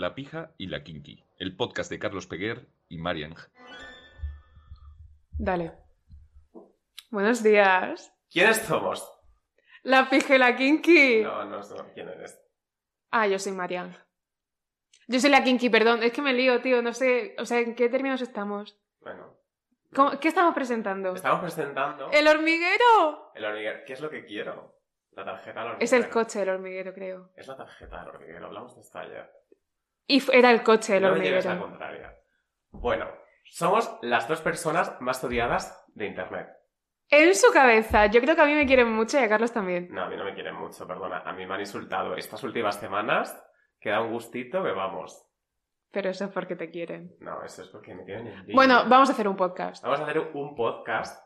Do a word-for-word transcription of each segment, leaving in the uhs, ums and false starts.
La Pija y la Quinqui, el podcast de Carlos Peguer y Mariang. Dale. Buenos días. ¿Quiénes somos? La Pija y la Quinqui. No, no sé quién eres. Ah, yo soy Mariang. Yo soy la Quinqui, perdón. Es que me lío, tío. No sé, o sea, ¿en qué términos estamos? Bueno. ¿Cómo? ¿Qué estamos presentando? Estamos presentando... ¡El hormiguero! El hormiguero. ¿Qué es lo que quiero? La tarjeta del hormiguero. Es el coche del hormiguero, creo. Es la tarjeta del hormiguero. Hablamos de esta ayer. Y era el coche del hormiguero. No me lleves la contraria. Bueno, somos las dos personas más odiadas de internet. En su cabeza. Yo creo que a mí me quieren mucho y a Carlos también. No, a mí no me quieren mucho, perdona. A mí me han insultado estas últimas semanas. Que da un gustito que vamos. Pero eso es porque te quieren. No, eso es porque me quieren. Bueno, vamos a hacer un podcast. Vamos a hacer un podcast.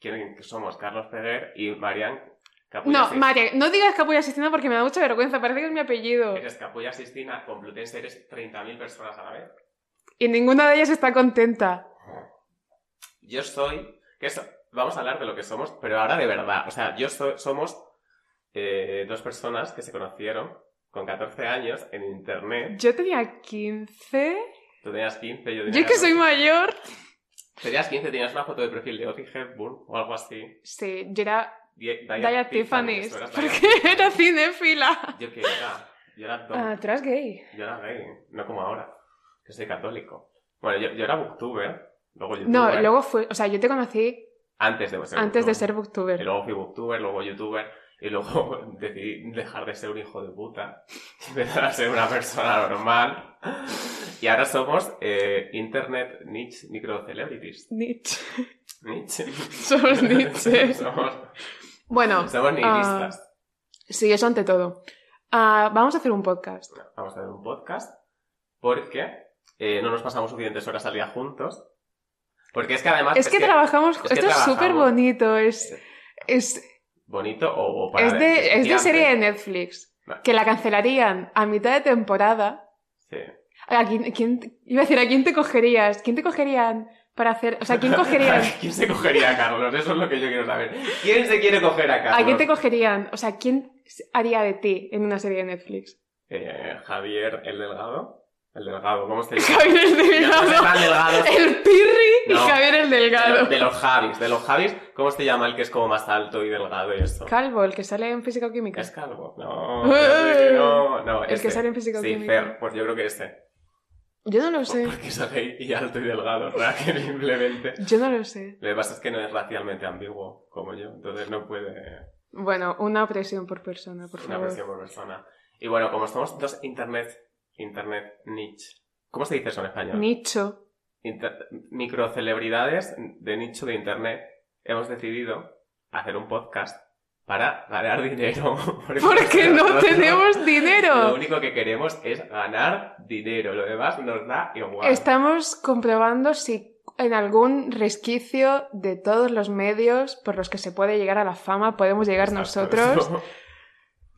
Que somos Carlos Peguer y Mariang Capulla. No, Mariang, no digas Capulla Sistina porque me da mucha vergüenza. Parece que es mi apellido. Eres Capulla Sistina, Complutense, eres treinta mil personas a la vez. Y ninguna de ellas está contenta. Yo soy... Que so... Vamos a hablar de lo que somos, pero ahora de verdad. O sea, yo so... somos eh, dos personas que se conocieron... Con catorce años, en internet... Yo tenía quince... Tú tenías quince, yo tenía... Yo que catorce. Soy mayor... Tenías quince, tenías una foto de perfil de Audrey Hepburn o algo así. Sí, yo era... Daya Tiffany's, porque era cinéfila. ¿Yo qué era? Yo era... Don... Ah, tú eras gay. Yo era gay, no como ahora, que soy católico. Bueno, yo, yo era booktuber, luego youtuber... No, luego fui... O sea, yo te conocí... Antes de ser Antes booktuber. de ser booktuber. Y luego fui booktuber, luego youtuber... Y luego decidí dejar de ser un hijo de puta y empezar a ser una persona normal. Y ahora somos eh, Internet Niche Micro Celebrities. Niche. Niche. Somos niches. somos, bueno. Somos nihilistas. Uh, sí, eso ante todo. Uh, vamos a hacer un podcast. No, vamos a hacer un podcast porque eh, no nos pasamos suficientes horas al día juntos. Porque es que además... Es, es que, que trabajamos... Es que esto trabajamos, es súper bonito. Es... es bonito o, o para... Es de, es de serie de Netflix, no. Que la cancelarían a mitad de temporada. Sí. ¿A quién, quién, iba a decir, ¿a quién te cogerías? ¿Quién te cogerían para hacer...? O sea, ¿quién cogerían...? ¿Quién se cogería a Carlos? Eso es lo que yo quiero saber. ¿Quién se quiere coger a Carlos? ¿A quién te cogerían? O sea, ¿quién haría de ti en una serie de Netflix? Eh, Javier el Delgado. El Delgado, ¿cómo se llama? Javier el Delgado. El Pirri y no, Javier el Delgado. De, lo, de los Javis, de los Javis, ¿cómo se llama el que es como más alto y delgado y eso? Calvo, el que sale en Física o Química. ¿Es Calvo? No, no, no. El este. que sale en Física o sí, Química. Sí, Fer, pues yo creo que este. Yo no lo sé. Porque sale y alto y delgado, simplemente. Yo no lo sé. Lo que pasa es que no es racialmente ambiguo, como yo, entonces no puede... Bueno, una opresión por persona, por favor. Una opresión por persona. Y bueno, como somos dos internet... Internet niche. ¿Cómo se dice eso en español? Nicho. Inter- microcelebridades de nicho de internet. Hemos decidido hacer un podcast para ganar dinero. Porque, porque no tenemos dinero. Lo único que queremos es ganar dinero. Lo demás nos da igual. Estamos comprobando si en algún resquicio de todos los medios por los que se puede llegar a la fama podemos llegar nosotros.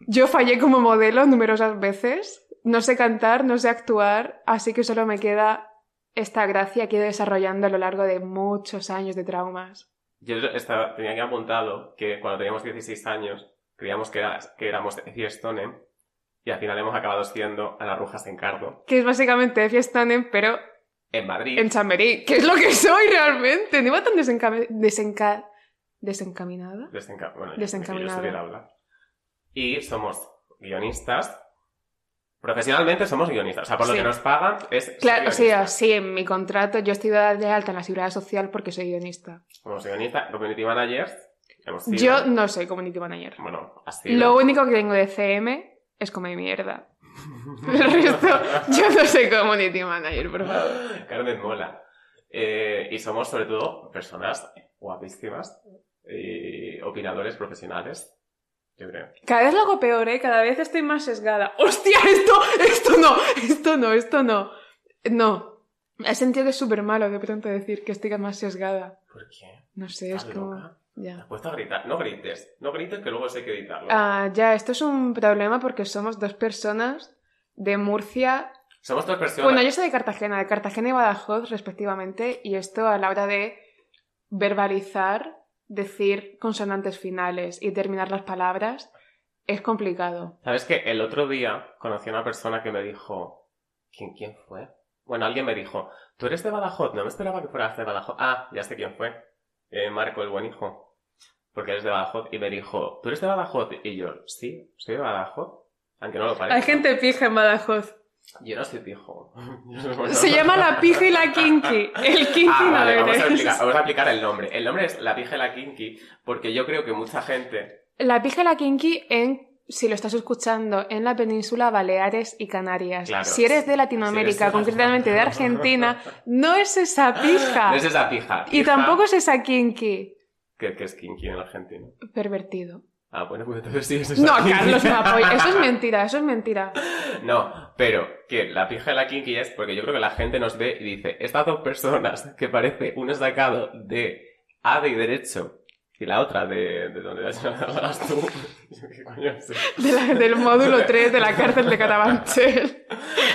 Yo fallé como modelo numerosas veces. No sé cantar, no sé actuar, así que solo me queda esta gracia que he ido desarrollando a lo largo de muchos años de traumas. Yo estaba, tenía que apuntado que cuando teníamos dieciséis años creíamos que, era, que éramos Effie Stonem y al final hemos acabado siendo Ana Rujas Encardo. Que es básicamente Effie Stonem, pero... En Madrid. En Chamberí, que es lo que soy realmente. No iba tan desenca- desenca- desencaminada. Desenca- bueno, desencaminada. Yo, yo habla. Y somos guionistas... Profesionalmente somos guionistas, o sea, por lo sí. que nos pagan es Claro, o sea, sí, en mi contrato yo estoy dada de alta en la seguridad social porque soy guionista. Como soy guionista, community manager... Hemos sido... Yo no soy community manager. Bueno, así... Lo único que tengo de C M es comer mierda. El resto, yo no soy community manager, por favor. Carmen mola. Eh, y somos, sobre todo, personas guapísimas y opinadores profesionales. Cada vez lo hago peor, ¿eh? Cada vez estoy más sesgada. ¡Hostia! Esto, esto no, esto no, esto no. No. He sentido que es súper malo de pronto decir que estoy más sesgada. ¿Por qué? No sé, es como... Loca? Ya. ¿Te has puesto a gritar? No grites. No grites que luego sé que editarlo. Ah, ya. Esto es un problema porque somos dos personas de Murcia... Somos dos personas... Bueno, yo soy de Cartagena, de Cartagena y Badajoz, respectivamente, y esto a la hora de verbalizar... Decir consonantes finales y terminar las palabras es complicado. ¿Sabes qué? El otro día conocí a una persona que me dijo ¿Quién, quién fue? Bueno, alguien me dijo, ¿tú eres de Badajoz? No me esperaba que fueras de Badajoz. Ah, ya sé quién fue. Eh, Marco, el buen hijo. Porque eres de Badajoz. Y me dijo, ¿tú eres de Badajoz? Y yo, sí, soy de Badajoz. Aunque no lo parezca. Hay gente pija en Badajoz. Yo no soy pijo. Se llama La Pija y la Quinqui. El Quinqui ah, no vale, eres. Vamos a, aplicar, vamos a aplicar el nombre. El nombre es La Pija y la Quinqui porque yo creo que mucha gente... La Pija y la Quinqui en... Si lo estás escuchando en la península, Baleares y Canarias. Claro, si eres de Latinoamérica, si eres... concretamente de Argentina, no es esa pija. No es esa pija. Y pija... tampoco es esa kinky. ¿Qué, qué es kinky en Argentina? Pervertido. Ah, bueno, pues entonces sí es esa. No, kinky. Carlos, me apoya. Eso es mentira, eso es mentira. No, pero que la pija y la kinky es porque yo creo que la gente nos ve y dice, estas dos personas que parece uno sacado de A D y Derecho... Y la otra, de, de donde las hablas tú. ¿Qué coño es eso? De la, del módulo tres de la cárcel de Carabanchel.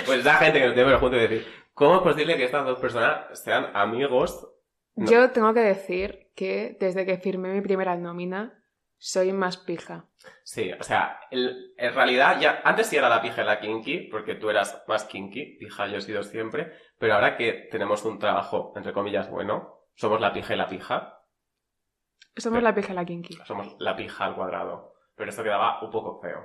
Pues la gente que nos tiene junto y decir, ¿cómo es posible que estas dos personas sean amigos? No. Yo tengo que decir que desde que firmé mi primera nómina, soy más pija. Sí, o sea, el, en realidad ya antes sí era la pija y la kinky, porque tú eras más kinky, pija yo he sido siempre, pero ahora que tenemos un trabajo, entre comillas, bueno, somos la pija y la pija. Somos pero, la pija y la kinky. Somos la pija al cuadrado. Pero esto quedaba un poco feo.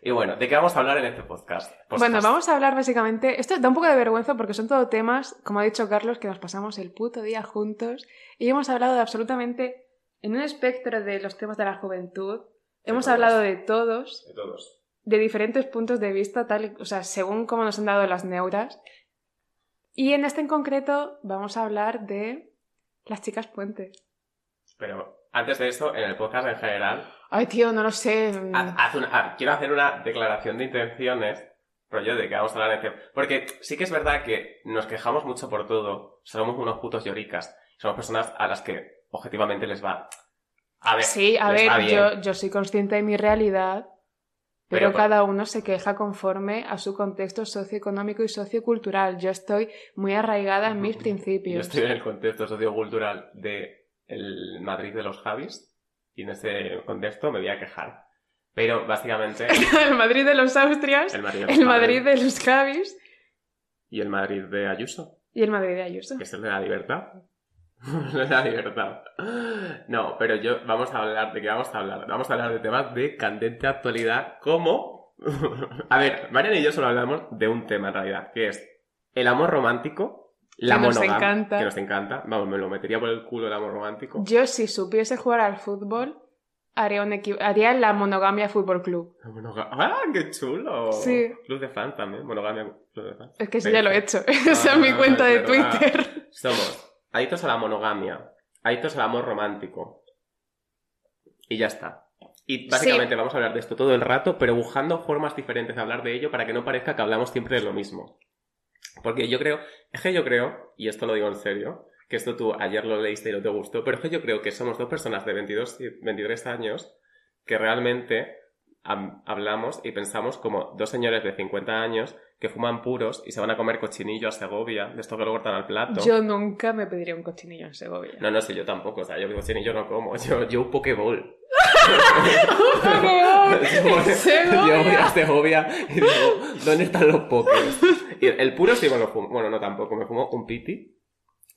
Y bueno, ¿de qué vamos a hablar en este podcast? podcast? Bueno, vamos a hablar básicamente... Esto da un poco de vergüenza porque son todo temas, como ha dicho Carlos, que nos pasamos el puto día juntos. Y hemos hablado de absolutamente... En un espectro de los temas de la juventud, hemos de hablado de todos. De todos. De diferentes puntos de vista, tal, o sea, según cómo nos han dado las neuras. Y en este en concreto vamos a hablar de las chicas puente. Pero... Antes de eso, en el podcast en general... Ay, tío, no lo sé. Haz, haz una, haz, quiero hacer una declaración de intenciones, pero yo de que vamos a hablar en este... Porque sí que es verdad que nos quejamos mucho por todo, somos unos putos lloricas, somos personas a las que objetivamente les va... A ver, sí, a ver, yo, yo soy consciente de mi realidad, pero, pero cada uno se queja conforme a su contexto socioeconómico y sociocultural. Yo estoy muy arraigada en mis principios. Yo estoy en el contexto sociocultural de... el Madrid de los Javis, y en ese contexto me voy a quejar. Pero básicamente... el Madrid de los Austrias, el Madrid de los, el Madrid de los Javis... Y el Madrid de Ayuso. Y el Madrid de Ayuso. Que es el de la libertad. de la libertad. No, pero yo... Vamos a hablar de qué vamos a hablar. Vamos a hablar de temas de candente actualidad como... a ver, Marian y yo solo hablamos de un tema en realidad, que es el amor romántico... La que monogamia, nos encanta. Que nos encanta. Vamos, me lo metería por el culo el amor romántico. Yo, si supiese jugar al fútbol, haría, un equi- haría la monogamia fútbol club. La monoga- ¡Ah, qué chulo! Sí. Club de fans también. Monogamia club de fans. Es que sí, ya lo he hecho. Esa ah, es mi cuenta es de verdad. Twitter. Somos adictos a la monogamia, adictos al amor romántico. Y ya está. Y básicamente sí. Vamos a hablar de esto todo el rato, pero buscando formas diferentes de hablar de ello para que no parezca que hablamos siempre de lo mismo. Porque yo creo, es que yo creo, y esto lo digo en serio, que esto tú ayer lo leíste y no te gustó, pero es que yo creo que somos dos personas de veintidós y veintitrés años que realmente am, hablamos y pensamos como dos señores de cincuenta años que fuman puros y se van a comer cochinillo a Segovia, de esto que lo cortan al plato. Yo nunca me pediría un cochinillo en Segovia. No, no sé, yo tampoco, o sea, yo cochinillo no como, yo, yo un pokeball. ¡Un pokeball! ¿En Segovia? Yo voy a Segovia y digo, ¿dónde están los pokés? Y el puro sí me lo fumo. Bueno, no tampoco. Me fumo un piti,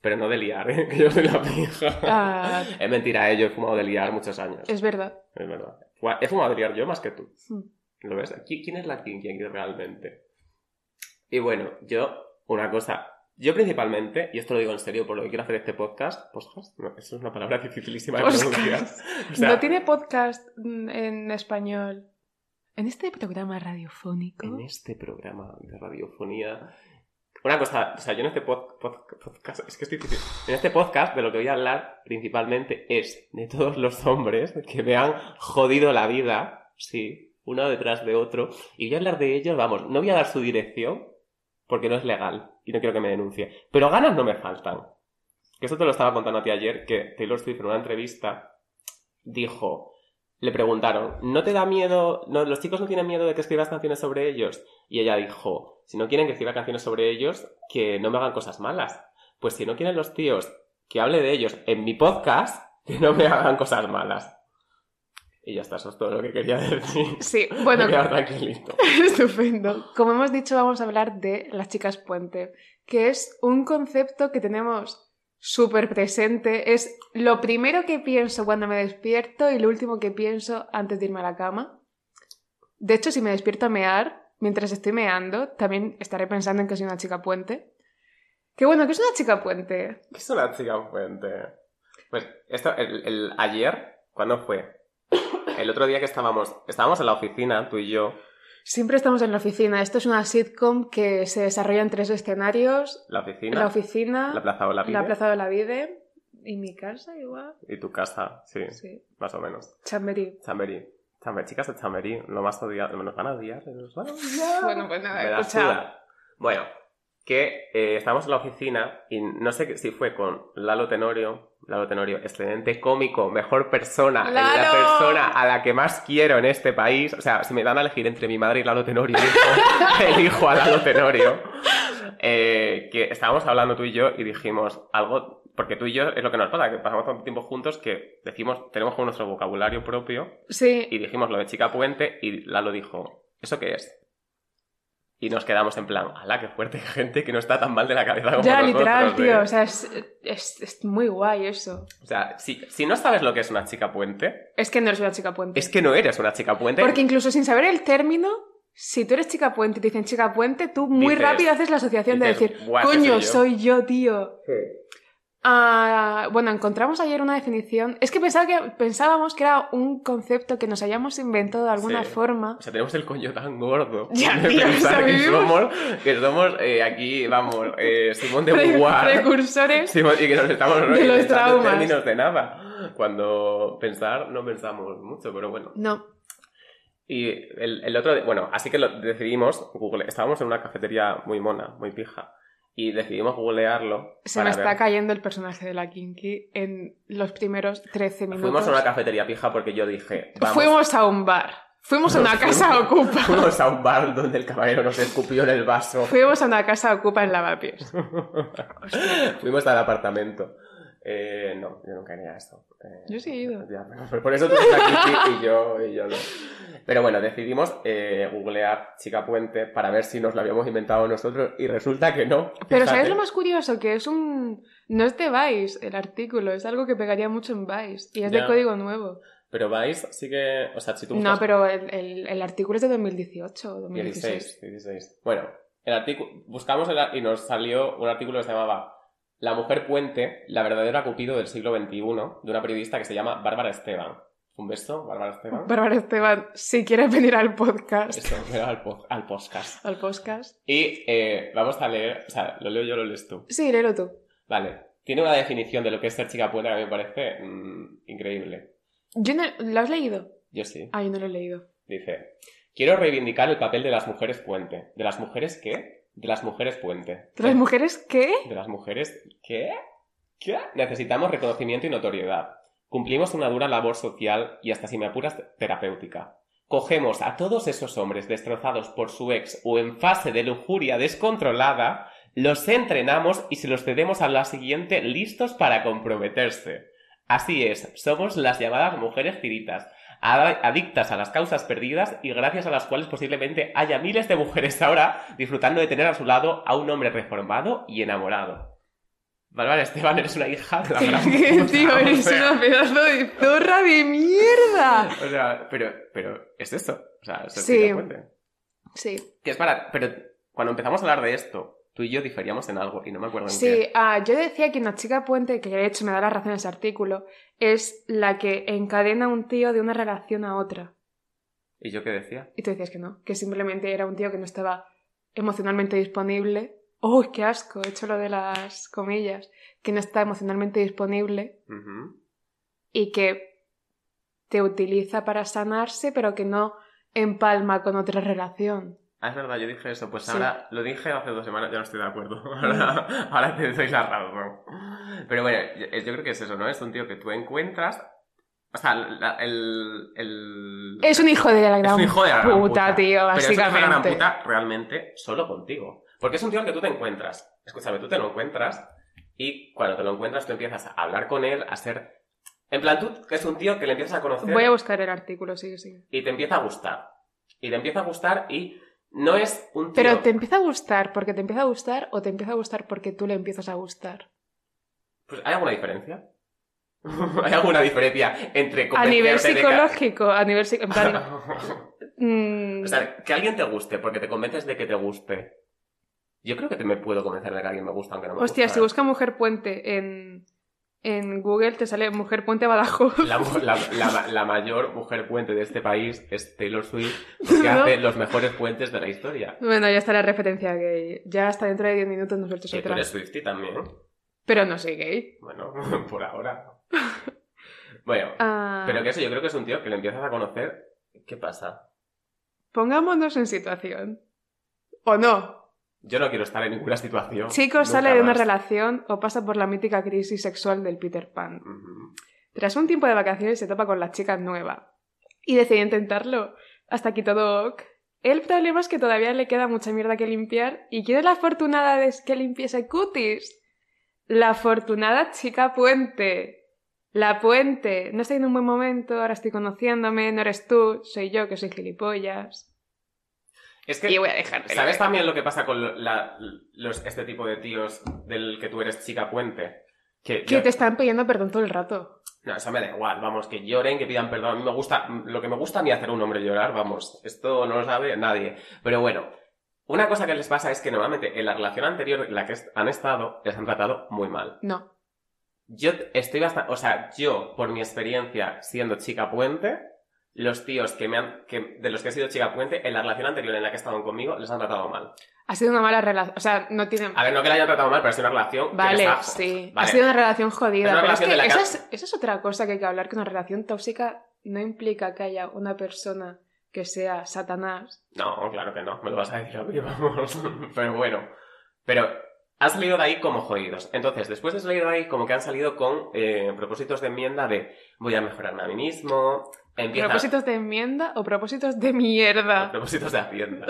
pero no de liar, ¿eh? Que yo soy la pija. Ah. Es mentira, ¿eh? Yo he fumado de liar muchos años. Es verdad. Es verdad. He fumado de liar yo más que tú. Mm. ¿Lo ves? ¿Quién es la kinky aquí realmente? Y bueno, yo, una cosa... Yo principalmente, y esto lo digo en serio por lo que quiero hacer este podcast... ¿Podcast? No, eso es una palabra dificilísima de pronunciar. O sea, no tiene podcast en español... En este programa radiofónico... En este programa de radiofonía... Una cosa, o sea, yo en este pod, pod, podcast... Es que estoy difícil. En este podcast de lo que voy a hablar principalmente es de todos los hombres que me han jodido la vida, sí, uno detrás de otro, y voy a hablar de ellos, vamos, no voy a dar su dirección, porque no es legal, y no quiero que me denuncie. Pero ganas no me faltan. Que esto te lo estaba contando a ti ayer, que Taylor Swift en una entrevista dijo... Le preguntaron, ¿no te da miedo, no, los chicos no tienen miedo de que escribas canciones sobre ellos? Y ella dijo, si no quieren que escriba canciones sobre ellos, que no me hagan cosas malas. Pues si no quieren los tíos que hable de ellos en mi podcast, que no me hagan cosas malas. Y ya está, eso es todo lo que quería decir. Sí, bueno. Quedar tranquilito. Estupendo. Como hemos dicho, vamos a hablar de las chicas puente, que es un concepto que tenemos súper presente. Es lo primero que pienso cuando me despierto y lo último que pienso antes de irme a la cama. De hecho, si me despierto a mear, mientras estoy meando, también estaré pensando en que soy una chica puente. Que bueno, ¿qué es una chica puente? ¿Qué es una chica puente? Pues esto, el, el ayer, ¿cuándo fue? El otro día que estábamos, estábamos en la oficina, tú y yo. Siempre estamos en la oficina. Esto es una sitcom que se desarrolla en tres escenarios. La oficina. La oficina. La plaza Olavide. La plaza Olavide. Y mi casa igual. Y tu casa, sí. Sí. Más o menos. Chamberí. Chamberí. Chamberí. Chicas de Chamberí. Lo más odiado. Nos van a odiar. Nos van a odiar. Bueno, pues nada, escucha. Bueno, que eh, estábamos en la oficina y no sé si fue con Lalo Tenorio. Lalo Tenorio, excelente cómico, mejor persona, ¡Lalo! La persona a la que más quiero en este país. O sea, si me dan a elegir entre mi madre y Lalo Tenorio, elijo, elijo a Lalo Tenorio. Eh, que estábamos hablando tú y yo y dijimos algo, porque tú y yo es lo que nos pasa, que pasamos tanto tiempo juntos que decimos, tenemos como nuestro vocabulario propio. Sí. Y dijimos lo de chica puente y Lalo dijo, ¿eso qué es? Y nos quedamos en plan, ¡ala, qué fuerte! Gente que no está tan mal de la cabeza como nosotros. Ya, literal, tío. ¿Eh? O sea, es, es, es muy guay eso. O sea, si, si no sabes lo que es una chica puente... Es que no eres una chica puente. Es que no eres una chica puente. Porque incluso sin saber el término, si tú eres chica puente y te dicen chica puente, tú muy dices, rápido haces la asociación dices, de decir, ¡coño, soy yo, soy yo tío! Sí. Ah, bueno, encontramos ayer una definición... Es que, pensaba que pensábamos que era un concepto que nos hayamos inventado de alguna sí. forma. O sea, tenemos el coño tan gordo. Ya, de tío, pensar que somos, que somos eh, aquí, vamos, eh, Simón de Beauvoir. Precursores Simón, y que nos estamos de no, los traumas. En términos de nada. Cuando pensar, no pensamos mucho, pero bueno. No. Y el, el otro... Bueno, así que lo decidimos, Google. Estábamos en una cafetería muy mona, muy pija. Y decidimos googlearlo. Se me está ver. Cayendo el personaje de la Quinqui en los primeros trece minutos. Fuimos a una cafetería pija porque yo dije... Vamos. Fuimos a un bar. Fuimos a una casa ocupa. Fuimos a un bar donde el caballero nos escupió en el vaso. Fuimos a una casa ocupa en Lavapiés. Fuimos al apartamento. Eh, no, yo nunca haría eso. Eh, yo sí he ido. Ya, por eso tú estás aquí y yo, y yo no. Pero bueno, decidimos eh, googlear chica puente para ver si nos lo habíamos inventado nosotros y resulta que no. Fíjate. Pero ¿sabes lo más curioso? Que es un... No es de Vice el artículo, es algo que pegaría mucho en Vice y es ya. de Código Nuevo. Pero Vice sí que... O sea, si tú buscas... No, pero el, el, el artículo es de dos mil dieciocho o dos mil dieciséis. dieciséis, dieciséis. Bueno, el artículo... Buscamos el ar... y nos salió un artículo que se llamaba... La mujer puente, la verdadera cupido del siglo veintiuno, de una periodista que se llama Bárbara Esteban. Un beso, Bárbara Esteban. Bárbara Esteban, si quieres venir al podcast. Eso, venir al, po al podcast. Al podcast. Y eh, vamos a leer, o sea, ¿lo leo yo o lo lees tú? Sí, léelo tú. Vale. Tiene una definición de lo que es ser chica puente que a mí me parece mmm, increíble. Yo no, ¿lo has leído? Yo sí. Ah, yo no lo he leído. Dice, quiero reivindicar el papel de las mujeres puente. ¿De las mujeres qué? De las mujeres puente. ¿De las mujeres qué? De las mujeres... ¿Qué? ¿Qué? Necesitamos reconocimiento y notoriedad. Cumplimos una dura labor social y hasta si me apuras terapéutica. Cogemos a todos esos hombres destrozados por su ex o en fase de lujuria descontrolada, los entrenamos y se los cedemos a la siguiente listos para comprometerse. Así es, somos las llamadas mujeres tiritas. Adictas a las causas perdidas y gracias a las cuales posiblemente haya miles de mujeres ahora disfrutando de tener a su lado a un hombre reformado y enamorado. Bárbara Esteban, eres una hija de la gran puta, tío, eres o sea... una pedazo de zorra de mierda. O sea, pero, pero es eso. O sea, eso es sí. Sí. Que es para... Pero cuando empezamos a hablar de esto, tú y yo diferíamos en algo y no me acuerdo en sí, qué. Sí, uh, yo decía que una chica puente, que de hecho me da la razón ese artículo, es la que encadena a un tío de una relación a otra. ¿Y yo qué decía? Y tú decías que no, que simplemente era un tío que no estaba emocionalmente disponible. ¡Uy, oh, qué asco! He hecho lo de las comillas. Que no está emocionalmente disponible uh-huh. y que te utiliza para sanarse, pero que no empalma con otra relación. Ah, es verdad, yo dije eso. Pues sí. Ahora, lo dije hace dos semanas, ya no estoy de acuerdo. Ahora, ahora te doy la razón. Pero bueno, yo, yo creo que es eso, ¿no? Es un tío que tú encuentras... O sea, la, el, el... Es un hijo de la gran, es un hijo de la gran puta, puta, tío, básicamente. Pero es un hijo de la gran puta realmente solo contigo. Porque es un tío que tú te encuentras. Escúchame, tú te lo encuentras y cuando te lo encuentras tú empiezas a hablar con él, a ser... En plan, tú es un tío que le empiezas a conocer... Voy a buscar el artículo, sigue, sigue. Y te empieza a gustar. Y te empieza a gustar y no es un tío... Pero te empieza a gustar porque te empieza a gustar o te empieza a gustar porque tú le empiezas a gustar. Pues, ¿hay alguna diferencia? ¿Hay alguna diferencia entre... A nivel psicológico, de... a nivel psicológico... mm... O sea, que alguien te guste porque te convences de que te guste. Yo creo que te me puedo convencer de que alguien me gusta aunque no me guste. Hostia, si busca mujer puente en... En Google te sale Mujer Puente Badajoz. La, la, la, la mayor mujer puente de este país es Taylor Swift, que ¿no? hace los mejores puentes de la historia. Bueno, ya está la referencia gay. Ya hasta dentro de diez minutos nos vemos otra. Tú eres Swiftie también. Pero no soy gay. Bueno, por ahora. Bueno, uh... pero que eso yo creo que es un tío que le empiezas a conocer. ¿Qué pasa? Pongámonos en situación. ¿O no? Yo no quiero estar en ninguna situación. Chico sale de una relación o pasa por la mítica crisis sexual del Peter Pan. Uh-huh. Tras un tiempo de vacaciones se topa con la chica nueva y decide intentarlo. Hasta aquí todo ok. El problema es que todavía le queda mucha mierda que limpiar y quiere la afortunada de que limpiese cutis. La afortunada chica puente. La puente. No estoy en un buen momento, ahora estoy conociéndome, no eres tú, soy yo que soy gilipollas. Es que, y voy a dejar. ¿Sabes también lo que pasa con la, los, este tipo de tíos del que tú eres chica puente? Que, que yo... te están pidiendo perdón todo el rato. No, eso me da igual, vamos, que lloren, que pidan perdón. A mí me gusta, lo que me gusta a mí hacer a un hombre llorar, vamos, esto no lo sabe nadie. Pero bueno, una cosa que les pasa es que normalmente en la relación anterior en la que han estado, les han tratado muy mal. No. Yo estoy bastante, o sea, yo, por mi experiencia siendo chica puente... Los tíos que me han, que, de los que he sido chica puente, en la relación anterior en la que estaban conmigo, les han tratado mal. Ha sido una mala relación. O sea, no tienen... A ver, no que la hayan tratado mal, pero ha sido una relación... Vale, que les ha... sí. Vale. Ha sido una relación jodida. Es una relación es que de la esa, es, esa es otra cosa que hay que hablar, que una relación tóxica no implica que haya una persona que sea Satanás. No, claro que no. Me lo vas a decir a mí, vamos. Pero bueno. Pero han salido de ahí como jodidos. Entonces, después de salir de ahí, como que han salido con eh, propósitos de enmienda de voy a mejorarme a mí mismo... Empieza... ¿Propósitos de enmienda o propósitos de mierda? O propósitos de hacienda.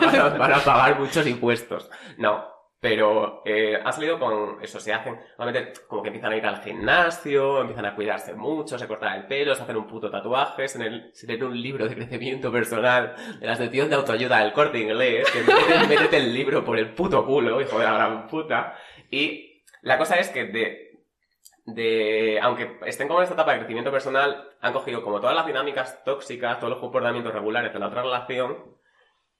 Para, para pagar muchos impuestos. No, pero eh, ha salido con eso. Se hacen, obviamente, como que empiezan a ir al gimnasio, empiezan a cuidarse mucho, se cortan el pelo, se hacen un puto tatuaje, se, el, se leen un libro de crecimiento personal de la sección de autoayuda del Corte Inglés, que métete, métete el libro por el puto culo, hijo de la gran puta. Y la cosa es que de... De, aunque estén como en esta etapa de crecimiento personal, han cogido como todas las dinámicas tóxicas, todos los comportamientos regulares de la otra relación,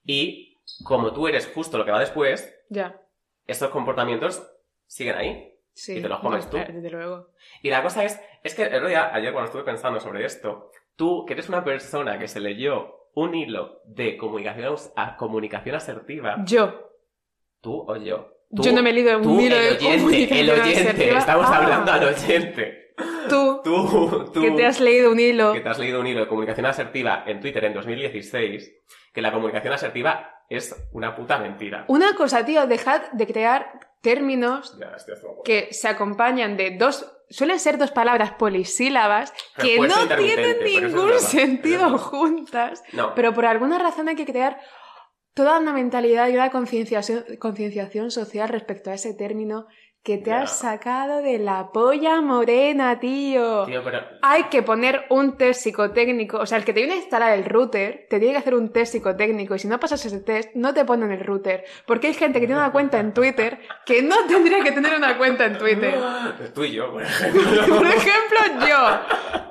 y como tú eres justo lo que va después, ya. Estos comportamientos siguen ahí. Sí, y te los comes no, tú. Desde luego. Y la cosa es, es que el otro día, ayer cuando estuve pensando sobre esto, tú, que eres una persona que se leyó un hilo de comunicación, a comunicación asertiva. Yo. Tú o yo. Tú, yo no me he leído un hilo de comunicación el oyente, asertiva. Estamos ah. hablando al oyente. Tú, tú, tú, que te has leído un hilo. Que te has leído un hilo de comunicación asertiva en Twitter en dos mil dieciséis, que la comunicación asertiva es una puta mentira. Una cosa, tío, dejad de crear términos ya, este es que se acompañan de dos... Suelen ser dos palabras polisílabas que Respuesta no tienen ningún es sentido juntas, no. Pero por alguna razón hay que crear... Toda una mentalidad y una concienciación, concienciación social respecto a ese término que te yeah. has sacado de la polla morena, tío. Tío, pero... Hay que poner un test psicotécnico. O sea, el que te viene a instalar el router te tiene que hacer un test psicotécnico. Y si no pasas ese test, no te ponen el router. Porque hay gente que tiene una cuenta en Twitter que no tendría que tener una cuenta en Twitter. Tú y yo, por ejemplo. Por ejemplo, yo.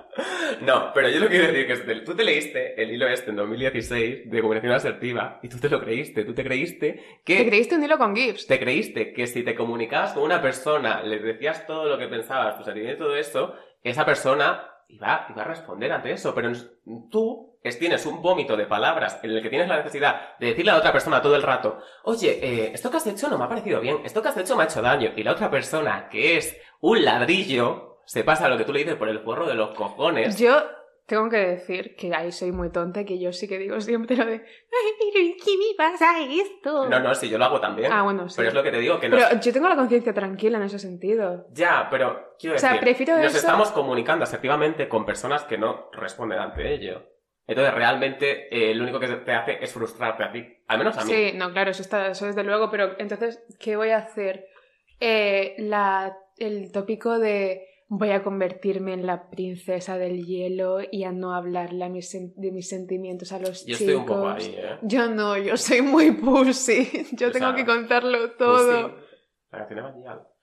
No, pero yo lo que quiero decir es que tú te leíste el hilo este en dos mil dieciséis de comunicación asertiva y tú te lo creíste, tú te creíste que... Te creíste un hilo con GIFs. Te creíste que si te comunicabas con una persona, le decías todo lo que pensabas, tu sentimiento y todo eso, esa persona iba, iba a responder ante eso, pero tú tienes un vómito de palabras en el que tienes la necesidad de decirle a la otra persona todo el rato, oye, eh, esto que has hecho no me ha parecido bien, esto que has hecho me ha hecho daño, y la otra persona, que es un ladrillo... Se pasa lo que tú le dices por el forro de los cojones. Yo tengo que decir que ahí soy muy tonta, que yo sí que digo siempre lo de ¡ay, pero ¿y qué me pasa esto? No, no, sí, yo lo hago también. Ah, bueno, sí. Pero es lo que te digo que no... Pero yo tengo la conciencia tranquila en ese sentido. Ya, pero quiero decir... O sea, prefiero nos eso... estamos comunicando asertivamente con personas que no responden ante ello. Entonces, realmente, eh, lo único que te hace es frustrarte a ti. Al menos a mí. Sí, no, claro, eso, está, eso desde luego. Pero, entonces, ¿qué voy a hacer? Eh, la, el tópico de... voy a convertirme en la princesa del hielo y a no hablarle a mis, de mis sentimientos a los yo chicos. Yo estoy un poco ahí, ¿eh? Yo no, yo soy muy pussy. Yo o tengo sea, que contarlo todo. Pussy. La canción ha llegado.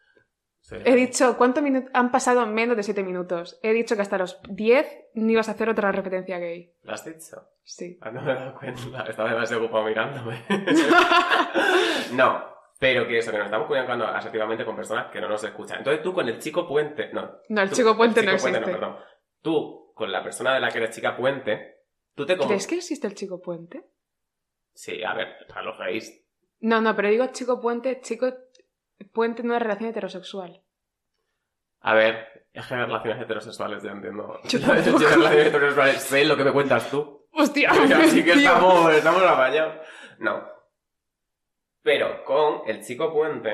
He dicho, ¿cuántos minutos han pasado? Menos de siete minutos. He dicho que hasta los diez ni ibas a hacer otra referencia gay. ¿Lo has dicho? Sí. Ah, no me he dado cuenta. Estaba demasiado ocupado mirándome. No. Pero que eso, que nos estamos comunicando asertivamente con personas que no nos escuchan. Entonces tú con el chico puente... No, no el tú, chico puente el chico no puente, existe. No, perdón. Tú, con la persona de la que eres chica puente, tú te... Como... ¿Crees que existe el chico puente? Sí, a ver, para los gays. No, no, pero digo chico puente, chico puente en una relación heterosexual. A ver, es que en relaciones heterosexuales ya entiendo. Yo no en relaciones heterosexuales sé lo que me cuentas tú. Hostia, hostia. Así que estamos, estamos apañados. No. Pero con el chico puente...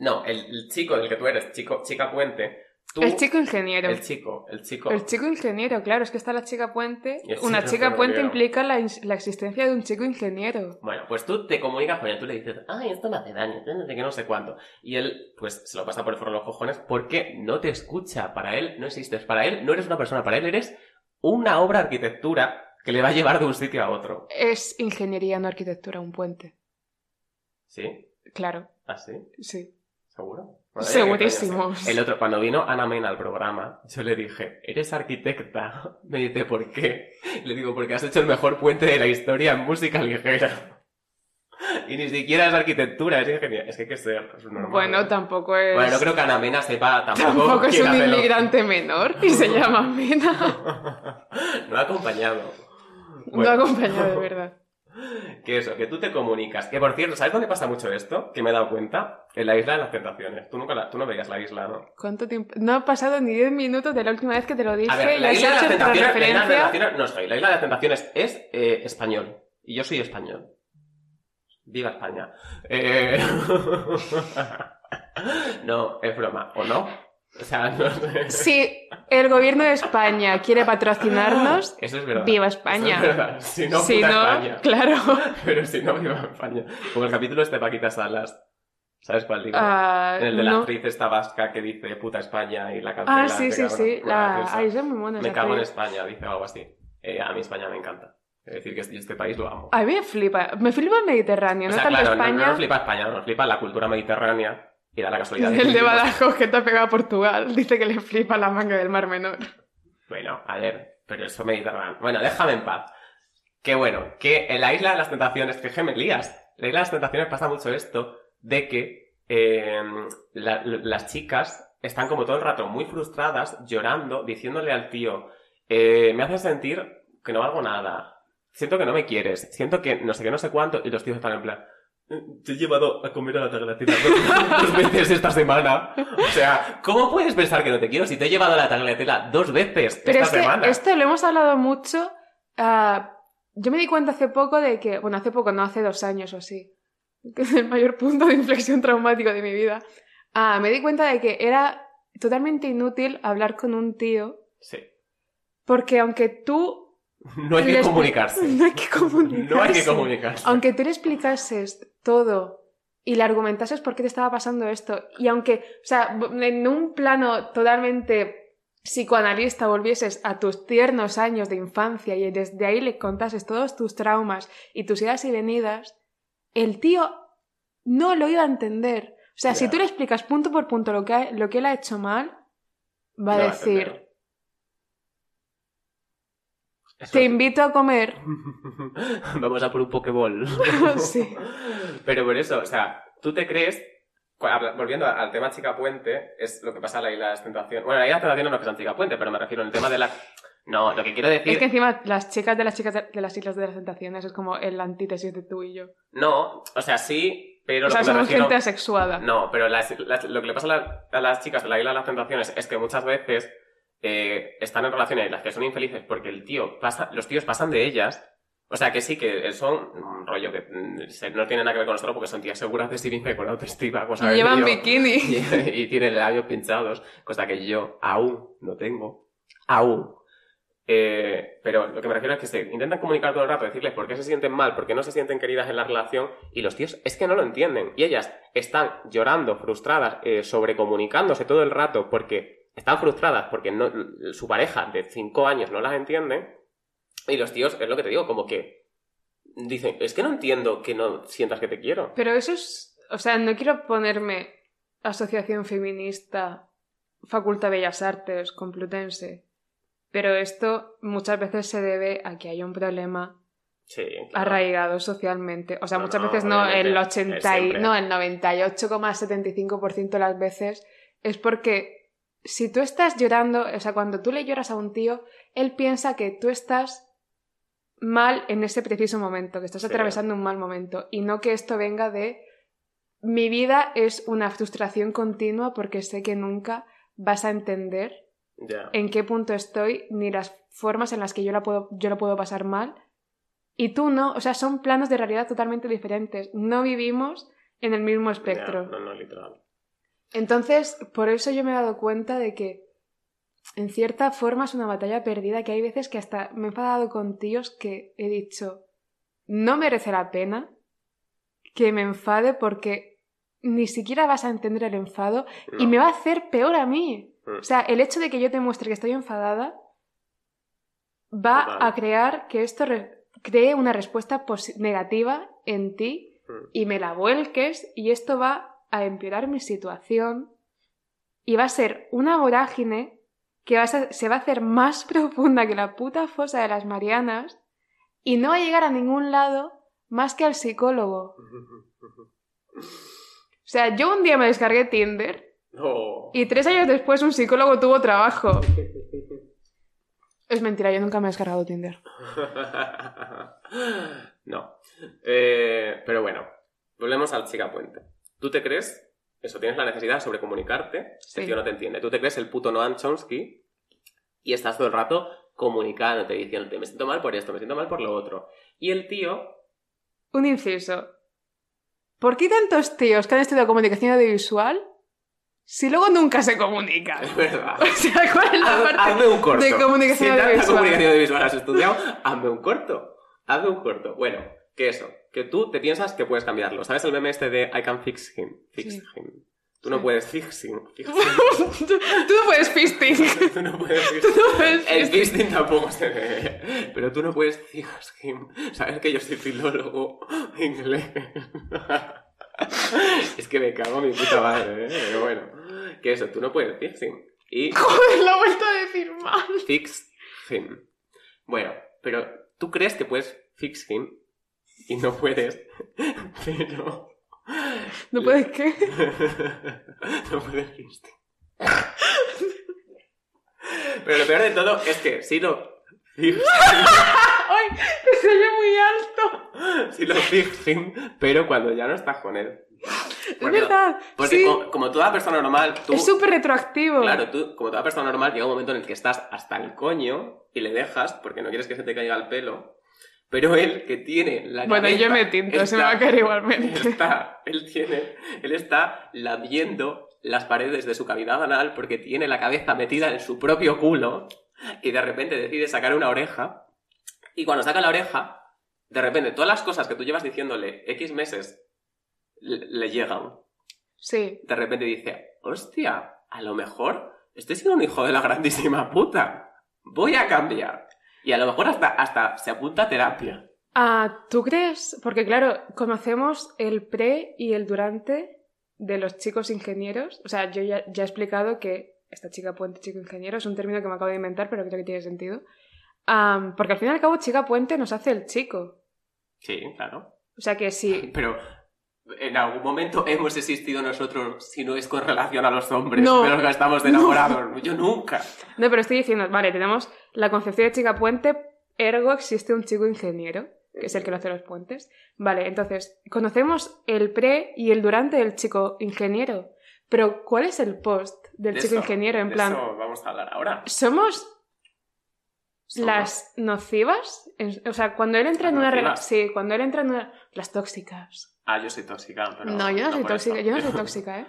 No, el, el chico del que tú eres, chico, chica puente... Tú, el chico ingeniero. El chico, el chico... El chico ingeniero, claro, es que está la chica puente... Una chica puente implica la, la existencia de un chico ingeniero. Bueno, pues tú te comunicas con él, tú le dices... Ay, esto me hace daño, de que no sé cuánto. Y él, pues, se lo pasa por el forro de los cojones porque no te escucha. Para él no existes, para él no eres una persona, para él eres una obra de arquitectura que le va a llevar de un sitio a otro. Es ingeniería, no arquitectura, un puente. ¿Sí? Claro. ¿Ah, sí? Sí. ¿Seguro? Bueno, segurísimo. El otro, cuando vino Ana Mena al programa, yo le dije, ¿eres arquitecta? Me dice, ¿por qué? Le digo, porque has hecho el mejor puente de la historia en música ligera. Y ni siquiera es arquitectura, es ingeniería. Es que hay que ser, es normal. Bueno, ¿no? Tampoco es... Bueno, no creo que Ana Mena sepa tampoco... Tampoco es un inmigrante lo... menor y se llama Mena. No ha acompañado. Bueno. No ha acompañado, de verdad. Que eso, que tú te comunicas. Que por cierto, ¿sabes dónde pasa mucho esto? Que me he dado cuenta. En la Isla de las Tentaciones. Tú nunca la, tú no veías la isla, ¿no? ¿Cuánto tiempo? No ha pasado ni diez minutos de la última vez que te lo dije. A ver, la, isla de, la, la, referencia... la, isla, no soy, la Isla de las Tentaciones es eh, español. Y yo soy español. Viva España. Eh... No, es broma. ¿O no? O sea, no sé. Si el gobierno de España quiere patrocinarnos, eso es verdad. Viva España. Eso es verdad. Si no, si puta no España. Claro. Pero si no, viva España. Como el capítulo este de Paquita Salas. ¿Sabes cuál digo? Uh, el de no. La actriz esta vasca que dice puta España y la cancela. Ah, sí, sí, sí. La... Ay, eso es muy bueno. Me cago en España, dice algo así. Eh, a mí España me encanta. Es decir, que este país lo amo. A mí me flipa. Me flipa el Mediterráneo, o sea, no tanto claro, España. No, no nos flipa España, nos flipa la cultura mediterránea. Y da la casualidad. El de Badajoz que te ha pegado a Portugal dice que le flipa la manga del Mar Menor. Bueno, a ver, pero eso Mediterráneo. Bueno, déjame en paz. Que bueno, que en la Isla de las Tentaciones, que me lías, en la Isla de las Tentaciones pasa mucho esto de que eh, la, las chicas están como todo el rato muy frustradas, llorando, diciéndole al tío, eh, me hace sentir que no valgo nada, siento que no me quieres, siento que no sé qué, no sé cuánto, y los tíos están en plan... Te he llevado a comer a la tagliatella dos veces esta semana. O sea, ¿cómo puedes pensar que no te quiero si te he llevado a la tagliatella dos veces pero esta es semana? Que esto lo hemos hablado mucho. Uh, yo me di cuenta hace poco de que... Bueno, hace poco, no, hace dos años o así. Que es el mayor punto de inflexión traumático de mi vida. Uh, me di cuenta de que era totalmente inútil hablar con un tío. Sí. Porque aunque tú... No hay que les... comunicarse. No hay que comunicarse. No hay que comunicarse. Aunque tú le explicases todo y le argumentases por qué te estaba pasando esto, y aunque, o sea, en un plano totalmente psicoanalista volvieses a tus tiernos años de infancia y desde ahí le contases todos tus traumas y tus idas y venidas, el tío no lo iba a entender. O sea, yeah. Si tú le explicas punto por punto lo que, ha, lo que él ha hecho mal, va a no, decir... Entero. Eso. Te invito a comer. Vamos a por un pokeball. Sí. Pero por eso, o sea, tú te crees, volviendo al tema chica puente, es lo que pasa en la Isla de las Tentaciones. Bueno, en la Isla de las Tentaciones no pasan chica puente, pero me refiero en el tema de la... No, lo que quiero decir... Es que encima las chicas de las chicas de las Islas de las Tentaciones es como el antítesis de tú y yo. No, o sea, sí, pero... O sea, somos refiero... gente asexuada. No, pero las, las, lo que le pasa a, la, a las chicas de la Isla de las Tentaciones es que muchas veces... Eh, están en relaciones en las que son infelices porque el tío pasa, los tíos pasan de ellas. O sea que sí, que son un rollo que no tiene nada que ver con nosotros porque son tías seguras de sí mismas y con autoestima. Cosa y llevan yo, bikini. Y, y tienen labios pinchados, cosa que yo aún no tengo. Aún. Eh, pero lo que me refiero es que se intentan comunicar todo el rato, decirles por qué se sienten mal, por qué no se sienten queridas en la relación, y los tíos es que no lo entienden. Y ellas están llorando, frustradas, eh, sobrecomunicándose todo el rato porque... están frustradas porque no, su pareja de cinco años no las entiende, y los tíos, es lo que te digo, como que dicen, es que no entiendo que no sientas que te quiero. Pero eso es, o sea, no quiero ponerme asociación feminista, Facultad de Bellas Artes, Complutense, pero esto muchas veces se debe a que hay un problema sí, claro. arraigado socialmente. O sea, no, muchas no, veces no, el ochenta y, no, el noventa y ocho coma setenta y cinco por ciento de las veces es porque si tú estás llorando, o sea, cuando tú le lloras a un tío, él piensa que tú estás mal en ese preciso momento, que estás sí. atravesando un mal momento, y no que esto venga de mi vida es una frustración continua porque sé que nunca vas a entender yeah. en qué punto estoy, ni las formas en las que yo la puedo, yo lo puedo pasar mal, y tú no, o sea, son planos de realidad totalmente diferentes, no vivimos en el mismo espectro. Yeah, no, no, literal. Entonces, por eso yo me he dado cuenta de que en cierta forma es una batalla perdida, que hay veces que hasta me he enfadado con tíos que he dicho, no merece la pena que me enfade porque ni siquiera vas a entender el enfado no. y me va a hacer peor a mí. Mm. O sea, el hecho de que yo te muestre que estoy enfadada va Total. a crear que esto re- cree una respuesta pos- negativa en ti mm. y me la vuelques, y esto va a empeorar mi situación y va a ser una vorágine que va a ser, se va a hacer más profunda que la puta fosa de las Marianas y no va a llegar a ningún lado más que al psicólogo. O sea, yo un día me descargué Tinder oh. y tres años después un psicólogo tuvo trabajo. Es mentira, yo nunca me he descargado Tinder. No. Eh, pero bueno, volvemos al chica puente. ¿Tú te crees? Eso, tienes la necesidad sobre comunicarte, sí. este tío no te entiende. Tú te crees el puto Noam Chomsky y estás todo el rato comunicándote, diciéndote, me siento mal por esto, me siento mal por lo otro. Y el tío... Un inciso. ¿Por qué tantos tíos que han estudiado comunicación audiovisual si luego nunca se comunican? Es verdad. O sea, ¿cuál es la parte hazme un corto. de comunicación si audiovisual? Si tanta comunicación audiovisual has estudiado, hazme un corto. Hazme un corto. Bueno, que eso... Que tú te piensas que puedes cambiarlo. ¿Sabes el meme este de I can fix him? Fix sí. him. Tú sí. no puedes fix him. Fix him. tú, tú no puedes fisting. tú no puedes fisting. No el fisting tampoco se ve. Pero tú no puedes fix him. Sabes que yo soy filólogo inglés. Es que me cago en mi puta madre, ¿eh? Pero bueno. Que eso, tú no puedes fix him. Y... Joder, lo he vuelto a decir mal. Fix him. Bueno, pero tú crees que puedes fix him. Y no puedes, pero... ¿No puedes qué? No puedes fixing. Pero lo peor de todo es que si lo fixing... ¡Ay! ¡Te se oye muy alto! Si lo fixing, pero cuando ya no estás con él. Porque, es verdad. Porque sí. como, como toda persona normal... Tú, es súper retroactivo. Claro, tú como toda persona normal llega un momento en el que estás hasta el coño y le dejas porque no quieres que se te caiga el pelo. Pero él, que tiene la cabeza... Bueno, yo me tinto, está, se me va a caer igualmente. Está, él tiene... Él está lamiendo las paredes de su cavidad anal porque tiene la cabeza metida en su propio culo y de repente decide sacar una oreja, y cuando saca la oreja, de repente todas las cosas que tú llevas diciéndole X meses le, le llegan. Sí. De repente dice, hostia, a lo mejor estoy siendo un hijo de la grandísima puta. Voy a cambiar. Y a lo mejor hasta, hasta se apunta a terapia. Ah, ¿tú crees? Porque claro, conocemos el pre y el durante de los chicos ingenieros. O sea, yo ya, ya he explicado que esta chica puente, chico ingeniero, es un término que me acabo de inventar, pero creo que tiene sentido. Um, porque al fin y al cabo, chica puente nos hace el chico. Sí, claro. O sea que sí. Pero... En algún momento hemos existido nosotros, si no es con relación a los hombres, no, pero que estamos enamorados. No. Yo nunca. No, pero estoy diciendo, vale, tenemos la concepción de chica puente, ergo existe un chico ingeniero, que es el que lo hace los puentes. Vale, entonces, conocemos el pre y el durante del chico ingeniero, pero ¿cuál es el post del de chico eso, ingeniero? En de plan, eso vamos a hablar ahora. ¿Somos...? ¿Somos? Las nocivas, o sea, cuando él entra en una relación, sí, cuando él entra en una, las tóxicas. Ah, yo soy tóxica, pero no, yo no, no soy tóxica, esto. yo no soy tóxica, ¿eh?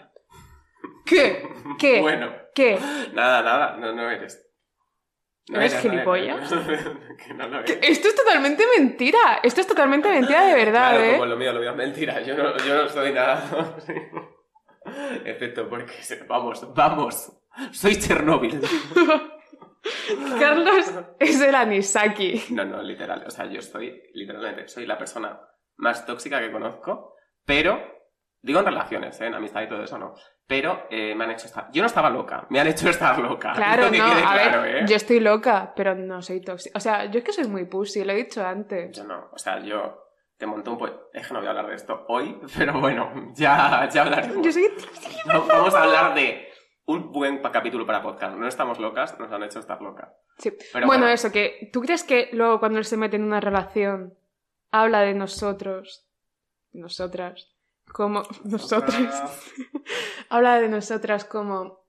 ¿Qué? ¿Qué? Bueno, ¿qué? Nada, nada, no, no eres. No eres, eres gilipollas. No eres, no eres. Que no lo eres. Esto es totalmente mentira, esto es totalmente mentira de verdad, claro, ¿eh? Como lo mío, lo mío es mentira, yo no, yo no soy nada. Excepto porque, vamos, vamos. Soy Chernóbil. Carlos es el Anisaki. No, no, literal. O sea, yo estoy, literalmente, soy la persona más tóxica que conozco, pero... Digo en relaciones, ¿eh? En amistad y todo eso, no. Pero eh, me han hecho estar... Yo no estaba loca. Me han hecho estar loca. Claro, que no. A claro, ver, ¿eh? Yo estoy loca, pero no soy tóxica. O sea, yo es que soy muy pussy, lo he dicho antes. Yo no. O sea, yo... Te monto un poco... Es que no voy a hablar de esto hoy, pero bueno, ya, ya hablaremos. Yo soy... No, vamos a hablar de un buen capítulo para podcast. No estamos locas, nos han hecho estar locas. Sí. Pero bueno, bueno, eso, que... ¿Tú crees que luego cuando él se mete en una relación habla de nosotros, nosotras... Como nosotras. Habla de nosotras como...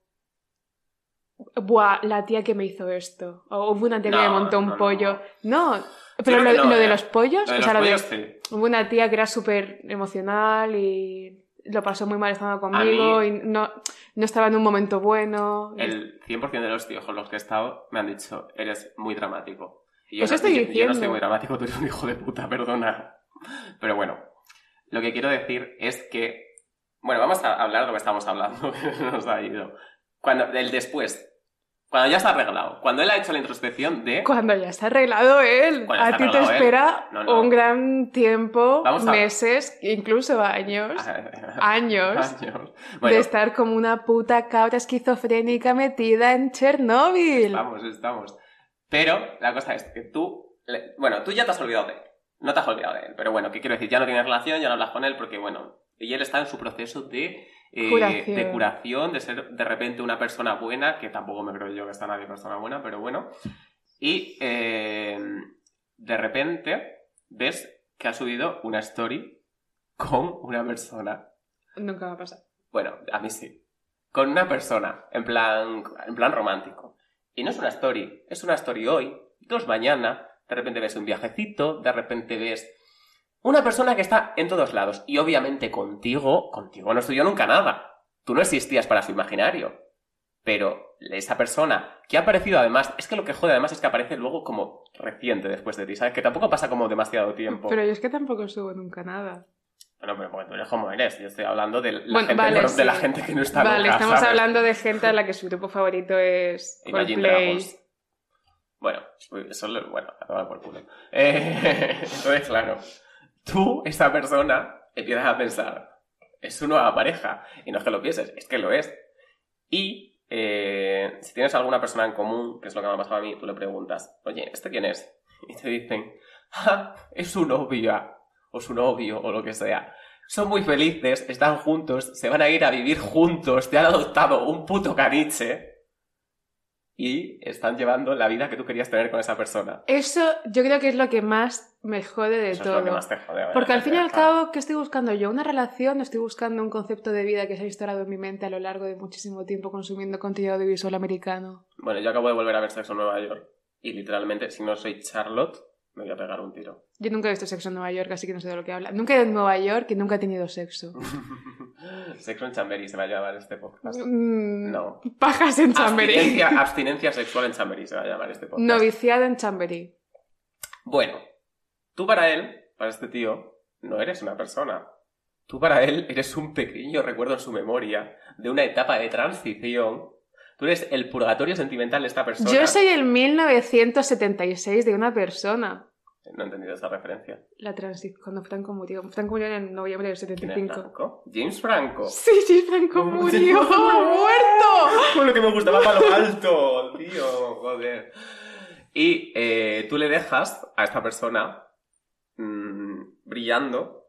Buah, la tía que me hizo esto. O hubo una tía no, que me montó un no, pollo. No, no. Pero lo, no, lo eh. de los pollos... Lo de o sea, los lo pollos, de... sí. Hubo una tía que era súper emocional y lo pasó muy mal estando conmigo mí, y no, no estaba en un momento bueno. El cien por ciento de los tíos con los que he estado me han dicho, eres muy dramático. Y yo, eso no, estoy yo, diciendo. Yo no estoy muy dramático, tú eres un hijo de puta, perdona. Pero bueno... Lo que quiero decir es que... Bueno, vamos a hablar de lo que estamos hablando, que nos ha ido. Cuando, el después. Cuando ya está arreglado. Cuando él ha hecho la introspección de... Cuando ya está arreglado él. A ti te espera no, no. un gran tiempo, vamos a... meses, incluso años. años. años. Bueno, de estar como una puta cabra esquizofrénica metida en Chernóbil. Estamos, estamos. Pero la cosa es que tú... Bueno, tú ya te has olvidado de él. No te has olvidado de él, pero bueno, ¿qué quiero decir? Ya no tienes relación, ya no hablas con él, porque bueno, y él está en su proceso de, eh, curación. de curación, de ser de repente una persona buena, que tampoco me creo yo que está nadie persona buena, pero bueno. Y eh, de repente ves que ha subido una story con una persona. Nunca va a pasar. Bueno, a mí sí. Con una persona, en plan, en plan romántico. Y no es una story, es una story hoy, dos mañana... De repente ves un viajecito, de repente ves una persona que está en todos lados. Y obviamente contigo, contigo no estudió nunca nada. Tú no existías para su imaginario. Pero esa persona que ha aparecido además... Es que lo que jode además es que aparece luego como reciente después de ti, ¿sabes? Que tampoco pasa como demasiado tiempo. Pero yo es que tampoco subo nunca nada. Bueno, pero porque tú eres como eres. Yo estoy hablando de la, bueno, gente, vale, no, sí. de la gente que no está vale, loca, estamos ¿sabes? Hablando de gente a la que su grupo favorito es Imagine Dragons. Bueno, eso lo... Bueno, a tomar por culo. Eh, entonces, claro, tú, esa persona, empiezas a pensar, es su nueva pareja. Y no es que lo pienses, es que lo es. Y eh, si tienes alguna persona en común, que es lo que me ha pasado a mí, tú le preguntas, oye, ¿este quién es? Y te dicen, ¡ja! Es su novia, o su novio, o lo que sea. Son muy felices, están juntos, se van a ir a vivir juntos, te han adoptado un puto caniche... Y están llevando la vida que tú querías tener con esa persona. Eso yo creo que es lo que más me jode de Eso todo. Es lo que más te jode. Porque al fin y al cabo, ¿qué estoy buscando yo? Una relación, estoy buscando un concepto de vida que se ha instaurado en mi mente a lo largo de muchísimo tiempo consumiendo contenido audiovisual americano. Bueno, yo acabo de volver a ver Sexo en Nueva York. Y literalmente, si no soy Charlotte, me voy a pegar un tiro. Yo nunca he visto Sexo en Nueva York, así que no sé de lo que habla. Nunca he ido a Nueva York y nunca he tenido sexo. Sexo en Chamberí se va a llamar este podcast. Mm, no. Pajas en Chamberí. Abstinencia, abstinencia sexual en Chamberí se va a llamar este podcast. Noviciada en Chamberí. Bueno, tú para él, para este tío, no eres una persona. Tú para él eres un pequeño recuerdo en su memoria de una etapa de transición. Tú eres el purgatorio sentimental de esta persona. Yo soy el mil novecientos setenta y seis de una persona. No he entendido esa referencia. La transición, cuando Franco murió. Franco murió en noviembre del setenta y cinco. ¿Quién es Franco? ¿James Franco? Sí, James Franco murió. ¡Ha muerto! Con lo que me gustaba para lo alto, tío. Joder. Y eh, tú le dejas a esta persona mmm, brillando.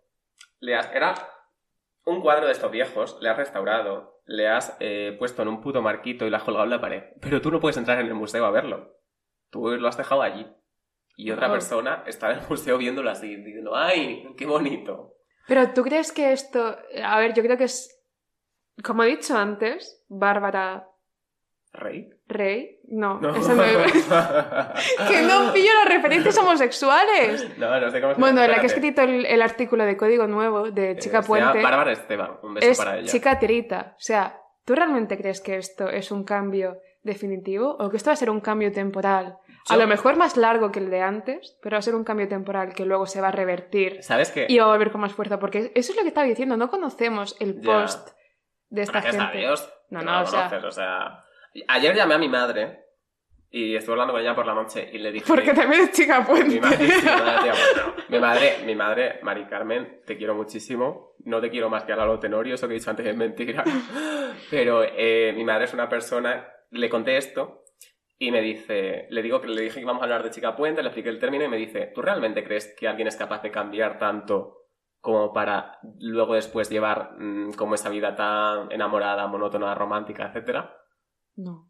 Le has... Era un cuadro de estos viejos. Le has restaurado. Le has eh, puesto en un puto marquito y le has colgado en la pared. Pero tú no puedes entrar en el museo a verlo. Tú lo has dejado allí. Y otra persona está en el museo viéndolo así, diciendo, ¡ay, qué bonito! Pero ¿tú crees que esto...? A ver, yo creo que es... Como he dicho antes, Bárbara... ¿Rey? ¿Rey? No, no. Esa no es... ¡Que no pillo las referencias homosexuales! No, no sé cómo se... Bueno, la que ha escrito el, el artículo de Código Nuevo, de Chica eh, Puente... Bárbara Esteban, un beso es para ella. Es chica tirita. O sea, ¿tú realmente crees que esto es un cambio definitivo? ¿O que esto va a ser un cambio temporal? Yo... A lo mejor más largo que el de antes, pero va a ser un cambio temporal que luego se va a revertir. ¿Sabes qué? Y va a volver con más fuerza, porque eso es lo que estaba diciendo, no conocemos el post ya. de esta Gracias gente. A Dios, no, no, no lo conoces, o sea... Ayer llamé a mi madre y estuve hablando con ella por la noche y le dije... Porque también es chica puente. Mi madre, sí, madre, mi madre, mi madre, Mari Carmen, te quiero muchísimo. No te quiero más que a Lalo Tenorio, eso que he dicho antes es mentira. Pero eh, mi madre es una persona... Le conté esto y me dice... Le digo que le dije que íbamos a hablar de chica puente, le expliqué el término y me dice... ¿Tú realmente crees que alguien es capaz de cambiar tanto como para luego después llevar mmm, como esa vida tan enamorada, monótona, romántica, etcétera? No.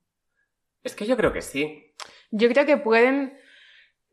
Es que yo creo que sí. Yo creo que pueden...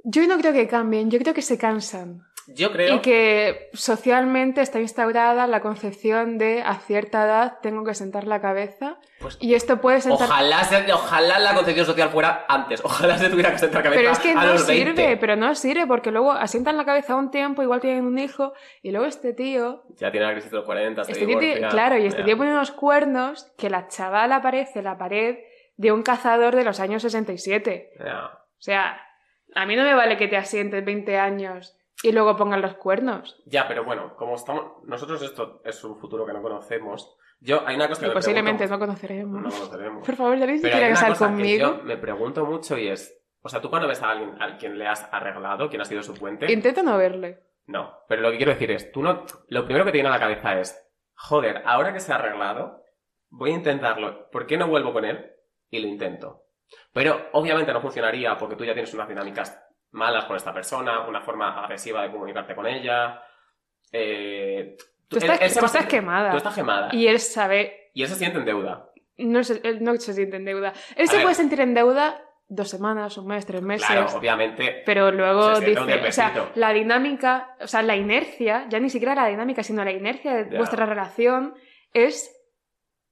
Yo no creo que cambien, yo creo que se cansan. Yo creo... Y que socialmente está instaurada la concepción de a cierta edad tengo que sentar la cabeza. Pues y esto puede sentar... Ojalá, se... ojalá la concepción social fuera antes. Ojalá se tuviera que sentar la cabeza. Pero es que no sirve, veinte. Pero no sirve, porque luego asientan la cabeza un tiempo, igual tienen un hijo, y luego este tío... Ya tiene la crisis de los cuarenta, se este divorcia, tío, claro, y este ya. tío pone unos cuernos que la chavala aparece en la pared de un cazador de los años sesenta y siete. No. O sea, a mí no me vale que te asientes veinte años y luego pongan los cuernos. Ya, pero bueno, como estamos... Nosotros esto es un futuro que no conocemos. Yo, hay una cosa que me posiblemente pregunto... no conoceremos. No conoceremos. Por favor, David, si quieres estar conmigo. Que yo me pregunto mucho y es... O sea, tú cuando ves a alguien a quien le has arreglado, quien ha sido su puente... Intenta no verle. No, pero lo que quiero decir es... tú no Lo primero que te viene a la cabeza es... Joder, ahora que se ha arreglado, voy a intentarlo. ¿Por qué no vuelvo con él? Y lo intento. Pero obviamente no funcionaría porque tú ya tienes unas dinámicas malas con esta persona, una forma agresiva de comunicarte con ella. Eh, tú, tú estás, él, él tú estás se... quemada. Tú estás quemada. Y él sabe... Y él se siente en deuda. No se, él no se siente en deuda. Él a se ver... puede sentir en deuda dos semanas, un mes, tres meses. Claro, obviamente. Pero luego se dice... O sea, la dinámica... O sea, la inercia, ya ni siquiera la dinámica, sino la inercia de yeah. vuestra relación es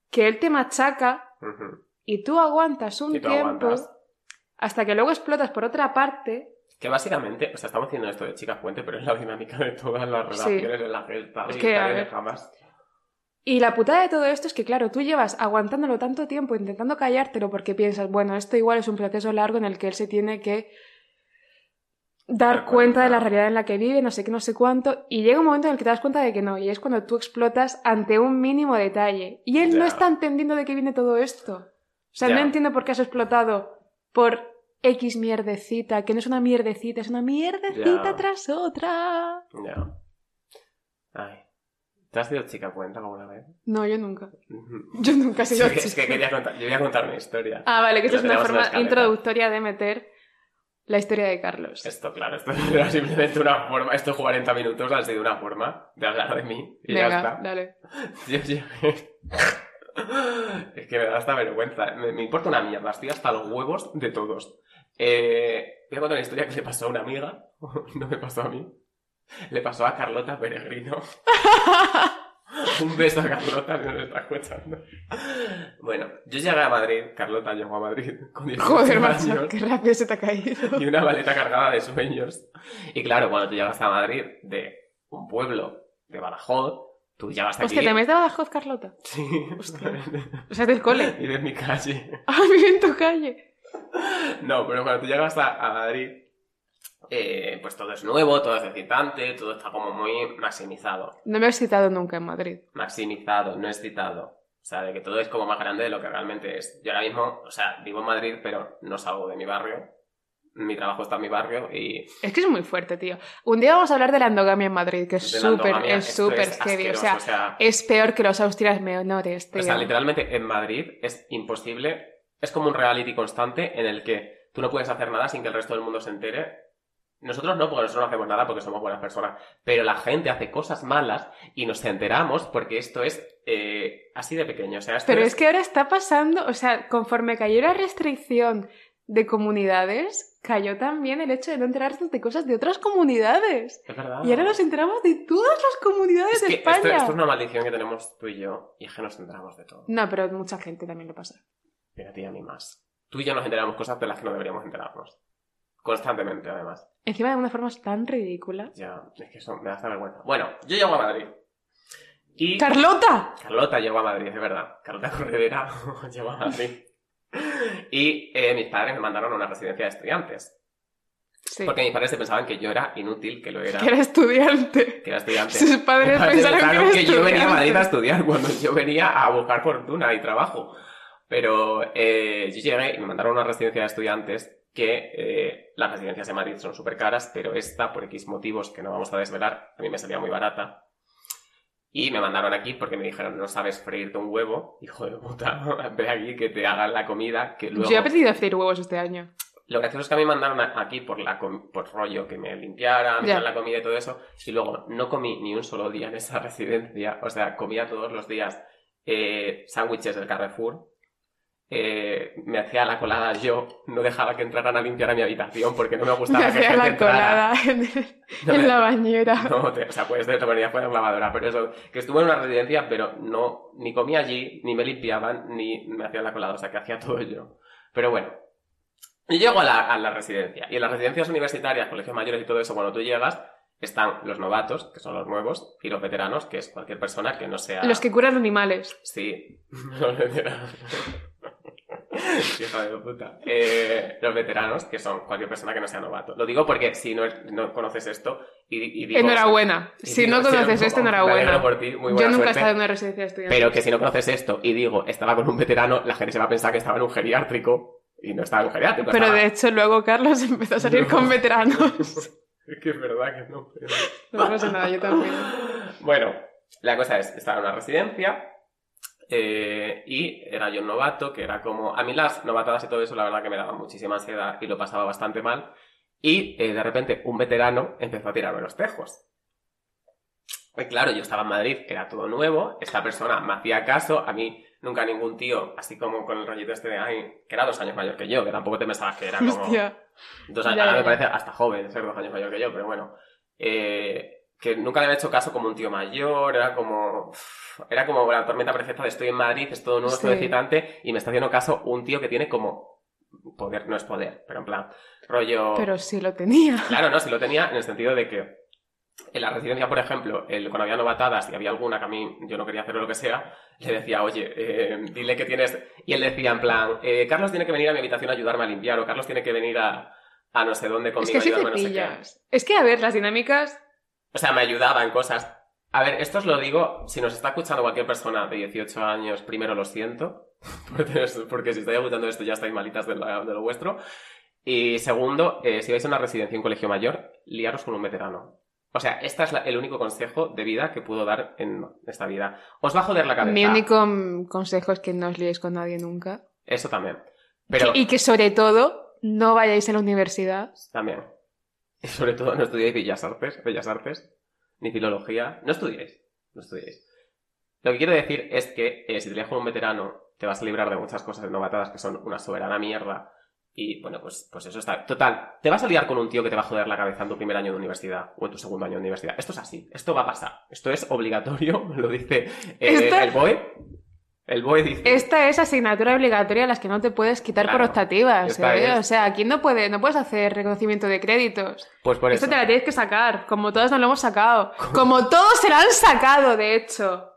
que él te machaca... Uh-huh. Y tú aguantas un tú tiempo aguantas. Hasta que luego explotas por otra parte. Que básicamente, o sea, estamos haciendo esto de chicas puente, pero es la dinámica de todas las relaciones, sí. en la gesta, es que de jamás. Y la putada de todo esto es que, claro, tú llevas aguantándolo tanto tiempo, intentando callártelo porque piensas, bueno, esto igual es un proceso largo en el que él se tiene que dar cuenta, cuenta de la realidad en la que vive, no sé qué, no sé cuánto, y llega un momento en el que te das cuenta de que no, y es cuando tú explotas ante un mínimo detalle. Y él ya. no está entendiendo de qué viene todo esto. O sea, ya. no entiendo por qué has explotado por X mierdecita, que no es una mierdecita, es una mierdecita ya. tras otra. Ya. Ay. ¿Te has sido chica puente alguna vez? No, yo nunca. Yo nunca he sido sí, chica. Es que quería contar, yo quería contar una historia. Ah, vale, que esto es una forma introductoria de meter la historia de Carlos. Esto, claro, esto era simplemente una forma. Estos cuarenta minutos han sido una forma de hablar de mí. Y venga, ya está. Dale. Yo llegué... Es que me da hasta vergüenza. Me, me importa una mierda, estoy hasta los huevos de todos. Eh, voy a contar una historia que le pasó a una amiga. No me pasó a mí. Le pasó a Carlota Peregrino. Un beso a Carlota, si no me está escuchando. Bueno, yo llegué a Madrid. Carlota llegó a Madrid con dieciocho años. Joder, qué rápido se te ha caído. Y una maleta cargada de sueños. Y claro, cuando tú llegas a Madrid de un pueblo de Badajoz, tú ya vas aquí. Hostia, ¿te me has dado a Badajoz, Carlota? Sí. Hostia. O sea, del cole. Y de mi calle. Ah, vive en tu calle. No, pero cuando tú llegas a, a Madrid, eh, pues todo es nuevo, todo es excitante, todo está como muy maximizado. No me he excitado nunca en Madrid. Maximizado, no excitado. O sea, de que todo es como más grande de lo que realmente es. Yo ahora mismo, o sea, vivo en Madrid, pero no salgo de mi barrio. Mi trabajo está en mi barrio y... Es que es muy fuerte, tío. Un día vamos a hablar de la endogamia en Madrid, que es súper, es súper heavy. O sea, o sea, es peor que los austrias menores, tío. O sea, literalmente en Madrid es imposible. Es como un reality constante en el que tú no puedes hacer nada sin que el resto del mundo se entere. Nosotros no, porque nosotros no hacemos nada porque somos buenas personas. Pero la gente hace cosas malas y nos enteramos porque esto es eh, así de pequeño. O sea, esto Pero es... es que ahora está pasando... O sea, conforme cayó la restricción de comunidades... Cayó también el hecho de no enterarse de cosas de otras comunidades. Es verdad. Y ahora nos enteramos de todas las comunidades es que de España. Esto, esto es una maldición que tenemos tú y yo, y es que nos enteramos de todo. No, pero mucha gente también le pasa. Pero a ti y a mí más. Tú y yo nos enteramos cosas de las que no deberíamos enterarnos. Constantemente, además. Encima de una forma tan ridícula. Ya, es que eso me da hasta vergüenza. Bueno, yo llego a Madrid. Y... ¡Carlota! Carlota llegó a Madrid, es verdad. Carlota Corredera llegó a Madrid. Y eh, mis padres me mandaron a una residencia de estudiantes. Sí. Porque mis padres se pensaban que yo era inútil, que lo era. Que era estudiante. Que era estudiante. Sus padres pensaron que, que yo venía a Madrid a estudiar cuando yo venía a buscar fortuna y trabajo. Pero eh, yo llegué y me mandaron a una residencia de estudiantes que eh, las residencias de Madrid son súper caras, pero esta, por X motivos que no vamos a desvelar, a mí me salía muy barata. Y me mandaron aquí porque me dijeron, no sabes freírte un huevo, hijo de puta, ve aquí que te hagan la comida. Que luego... Yo he aprendido a freír huevos este año. Lo gracioso es que a mí me mandaron aquí por, la com... por rollo, que me limpiaran, me dieran la comida y todo eso. Y luego no comí ni un solo día en esa residencia, o sea, comía todos los días eh, sándwiches del Carrefour. Eh, me hacía la colada yo, no dejaba que entraran a limpiar a mi habitación porque no me gustaba me que hacía la entrara. Colada en, no en me... la bañera. No, te... o sea, puedes tener la fuera de la lavadora, pero eso, que estuve en una residencia, pero no, ni comía allí, ni me limpiaban, ni me hacían la colada, o sea, que hacía todo yo. Pero bueno, y llego a la, a la residencia, y en las residencias universitarias, colegios mayores y todo eso, cuando tú llegas, están los novatos, que son los nuevos, y los veteranos, que es cualquier persona que no sea... Los que curan animales. Sí, los veteranos. Hija de puta. Eh, los veteranos, que son cualquier persona que no sea novato. Lo digo porque si no, no conoces esto y, y digo, enhorabuena. Y si digo, no conoces si esto, como, enhorabuena. Por ti, muy buena Yo nunca he estado en una residencia de estudiantes. Pero que si no conoces esto y digo, estaba con un veterano, la gente se va a pensar que estaba en un geriátrico y no estaba en un geriátrico. Pero estaba... de hecho luego Carlos empezó a salir no. con veteranos. Es que es verdad que no. Pero... No pasa nada, yo también. Bueno, la cosa es, estaba en una residencia... Eh, y era yo un novato, que era como... A mí las novatadas y todo eso, la verdad que me daba muchísima ansiedad y lo pasaba bastante mal. Y eh, de repente un veterano empezó a tirarme los tejos. Y claro, yo estaba en Madrid, era todo nuevo, esta persona me hacía caso, a mí nunca ningún tío, así como con el rollito este de... Ay, que era dos años mayor que yo, que tampoco te pensabas que era como... Hostia. Dos años, ya, ya. Ahora me parece hasta joven ser dos años mayor que yo, pero bueno... Eh... que nunca le había hecho caso como un tío mayor, era como... Era como la tormenta perfecta de estoy en Madrid, es todo nuevo, sí. Estoy excitante, y me está haciendo caso un tío que tiene como... Poder, no es poder, pero en plan, rollo... Pero sí lo tenía. Claro, no, sí lo tenía en el sentido de que... En la residencia, por ejemplo, el, cuando había novatadas y había alguna que a mí yo no quería hacer o lo que sea, le decía, oye, eh, dile que tienes... Y él decía en plan, eh, Carlos tiene que venir a mi habitación a ayudarme a limpiar, o Carlos tiene que venir a, a no sé dónde conmigo, es que ayudarme, no sé qué. Es que, a ver, las dinámicas... O sea, me ayudaba en cosas. A ver, esto os lo digo, si nos está escuchando cualquier persona de dieciocho años, primero lo siento, porque si estáis escuchando esto ya estáis malitas de lo, de lo vuestro. Y segundo, eh, si vais a una residencia, un colegio mayor, liaros con un veterano. O sea, este es la, el único consejo de vida que puedo dar en esta vida. Os va a joder la cabeza. Mi único consejo es que no os liéis con nadie nunca. Eso también. Pero... Y que sobre todo no vayáis a la universidad. También. Y sobre todo no estudiéis Bellas Artes, Bellas Artes, ni Filología. No estudiéis, no estudiéis. Lo que quiero decir es que eh, si te lees con un veterano, te vas a librar de muchas cosas novatadas que son una soberana mierda. Y bueno, pues, pues eso está. Total, te vas a liar con un tío que te va a joder la cabeza en tu primer año de universidad o en tu segundo año de universidad. Esto es así, esto va a pasar. Esto es obligatorio, lo dice eh, Esta... el B O E. El B O E dice... Esta es asignatura obligatoria a las que no te puedes quitar, claro, por optativas, ¿eh? Es... O sea, aquí no, puede, no puedes hacer reconocimiento de créditos. Pues por Esto eso. Te la tienes que sacar, como todas nos lo hemos sacado. Como todos se la han sacado, de hecho.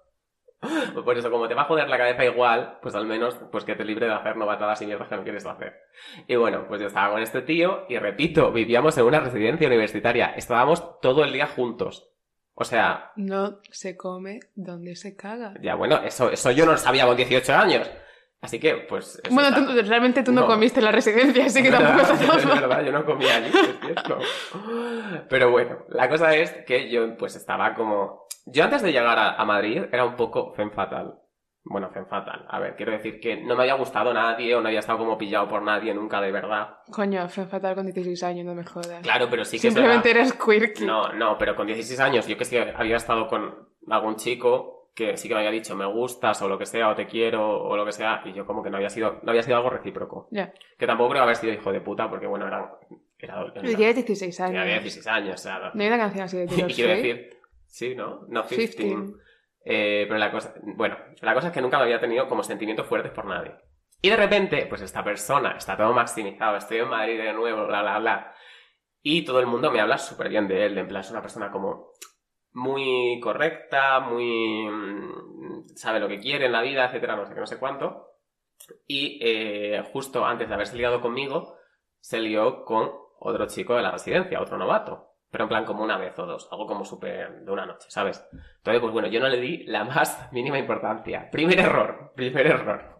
Pues por eso, como te va a joder la cabeza igual, pues al menos pues que te libre de hacer novatadas y mierdas que no quieres hacer. Y bueno, pues yo estaba con este tío y repito, vivíamos en una residencia universitaria. Estábamos todo el día juntos. O sea... No se come donde se caga. Ya, bueno, eso, eso yo no lo sabía con dieciocho años. Así que, pues... Bueno, tú, realmente tú no, no comiste en la residencia, así que no, tampoco... No, es verdad, yo no comía allí, es cierto. Pero bueno, la cosa es que yo pues estaba como... Yo antes de llegar a, a Madrid era un poco fen fatal. Bueno, fen fatal. A ver, quiero decir que no me había gustado nadie o no había estado como pillado por nadie nunca, de verdad. Coño, fen fatal con dieciséis años, no me jodas. Claro, pero sí que... Simplemente eras quirky. No, no, pero con dieciséis años yo que sí había estado con algún chico que sí que me había dicho me gustas o lo que sea, o te quiero o lo que sea, y yo como que no había sido, no había sido algo recíproco. Ya. Que tampoco creo haber sido hijo de puta porque, bueno, eran... Era, era, pero ya de dieciséis años. Ya había dieciséis años, o sea... No hay una canción así de Taylor Swift. Quiero decir... Sí, ¿no? No, quince. quince. Eh, pero la cosa... Bueno, la cosa es que nunca me había tenido como sentimientos fuertes por nadie. Y de repente, pues esta persona está todo maximizado, estoy en Madrid de nuevo, bla, bla, bla. Y todo el mundo me habla súper bien de él, en plan, es una persona como muy correcta, muy... sabe lo que quiere en la vida, etcétera, no sé qué, no sé cuánto. Y eh, justo antes de haberse liado conmigo, se lió con otro chico de la residencia, otro novato. Pero en plan como una vez o dos, algo como súper de una noche, ¿sabes? Entonces, pues bueno, yo no le di la más mínima importancia. Primer error, primer error.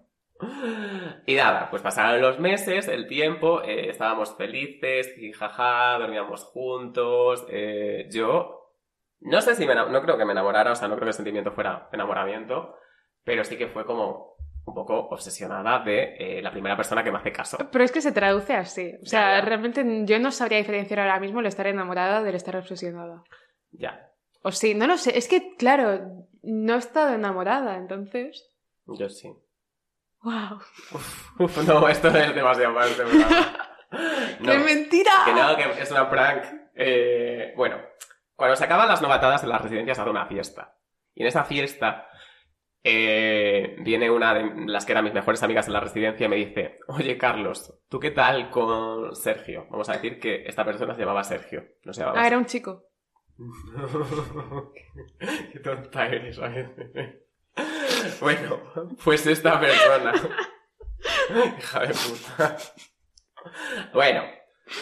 Y nada, pues pasaron los meses, el tiempo, eh, estábamos felices, jaja, dormíamos juntos. Eh, yo no sé si me no creo que me enamorara, o sea, no creo que el sentimiento fuera enamoramiento, pero sí que fue como un poco obsesionada de eh, la primera persona que me hace caso. Pero es que se traduce así. O sea, ya, ya. realmente yo no sabría diferenciar ahora mismo el estar enamorada del estar obsesionada. Ya. O sí, no lo sé. Es que, claro, no he estado enamorada, entonces... Yo sí. ¡Wow! Uf, uf, no, esto es demasiado mal. No, ¡qué mentira! Que no, que es una prank. Eh, bueno, cuando se acaban las novatadas en las residencias hace una fiesta. Y en esa fiesta... Eh, viene una de las que eran mis mejores amigas en la residencia y me dice: oye, Carlos, ¿tú qué tal con Sergio? Vamos a decir que esta persona se llamaba Sergio. No se llamaba ah, Sergio. Era un chico. Qué tonta eres, a ver. Bueno, pues esta persona. Hija de puta. Bueno,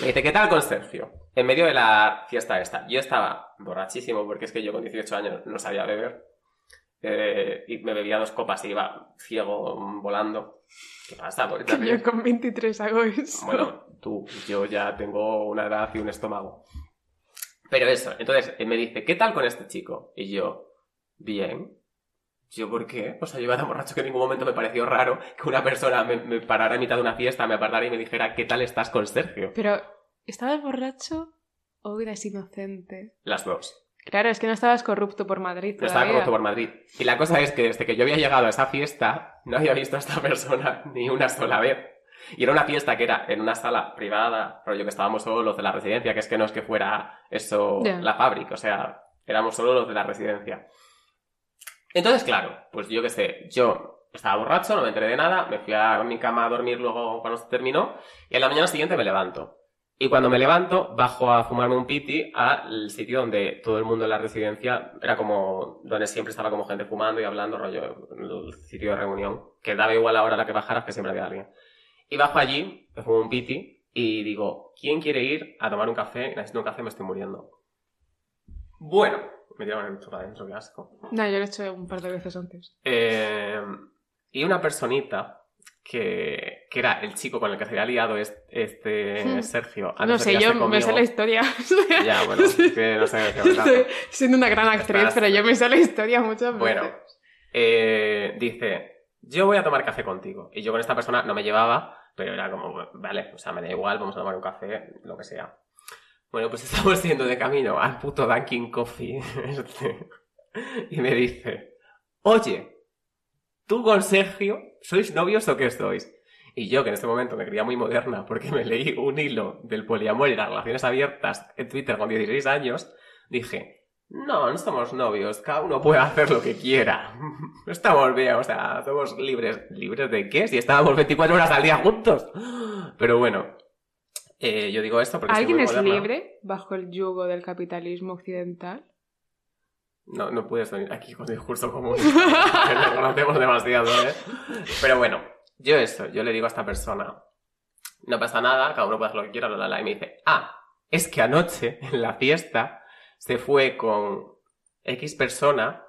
me dice: ¿qué tal con Sergio? En medio de la fiesta esta. Yo estaba borrachísimo porque es que yo con dieciocho años no sabía beber. Eh, y me bebía dos copas y iba ciego, volando. ¿Qué pasa? Que yo con veintitrés hago eso. Bueno, tú, yo ya tengo una edad y un estómago. Pero eso, entonces eh, me dice, ¿qué tal con este chico? Y yo, bien. ¿Yo por qué? O sea, yo iba tan borracho que en ningún momento me pareció raro que una persona me, me parara en mitad de una fiesta, me apartara y me dijera, ¿qué tal estás con Sergio? Pero, ¿estabas borracho o eras inocente? Las dos. Claro, es que no estabas corrupto por Madrid todavía. No estaba corrupto por Madrid. Y la cosa es que desde que yo había llegado a esa fiesta, no había visto a esta persona ni una sola vez. Y era una fiesta que era en una sala privada, rollo que estábamos solo los de la residencia, que es que no es que fuera eso yeah. la fábrica, o sea, éramos solo los de la residencia. Entonces, claro, pues yo qué sé, yo estaba borracho, no me enteré de nada, me fui a mi cama a dormir luego cuando se terminó, y a la mañana siguiente me levanto. Y cuando me levanto, bajo a fumarme un piti al sitio donde todo el mundo en la residencia era como... donde siempre estaba como gente fumando y hablando, rollo, el sitio de reunión. Que daba igual la hora a la que bajaras, que siempre había alguien. Y bajo allí, me fumo un piti y digo, ¿quién quiere ir a tomar un café? Necesito un café, me estoy muriendo. Bueno, me tiraban el para adentro, qué asco. No, yo lo he hecho un par de veces antes. Eh, y una personita... Que, que era el chico con el que se había liado este, este Sergio. A no, no sé, yo conmigo. Me sé la historia. Ya, bueno, que no sé. Qué Estoy siendo una gran actriz, Estás... pero yo me sé la historia muchas veces. Bueno, eh, dice, yo voy a tomar café contigo. Y yo con esta persona no me llevaba, pero era como, vale, o sea, me da igual, vamos a tomar un café, lo que sea. Bueno, pues estamos yendo de camino al puto Dunkin' Coffee. Este, y me dice, oye... ¿Tú con Sergio sois novios o qué sois? Y yo, que en este momento me creía muy moderna porque me leí un hilo del poliamor y las relaciones abiertas en Twitter con dieciséis años, dije, no, no somos novios, cada uno puede hacer lo que quiera. Estamos bien, o sea, somos libres. ¿Libres de qué? Si estábamos veinticuatro horas al día juntos. Pero bueno, eh, yo digo esto porque ¿alguien es libre bajo el yugo del capitalismo occidental? No, no puedes venir aquí con discurso común. Nos conocemos demasiado, ¿eh? Pero bueno, yo eso, yo le digo a esta persona, no pasa nada, cada uno puede hacer lo que quiera, la, la, la, y me dice, ah, es que anoche en la fiesta se fue con X persona,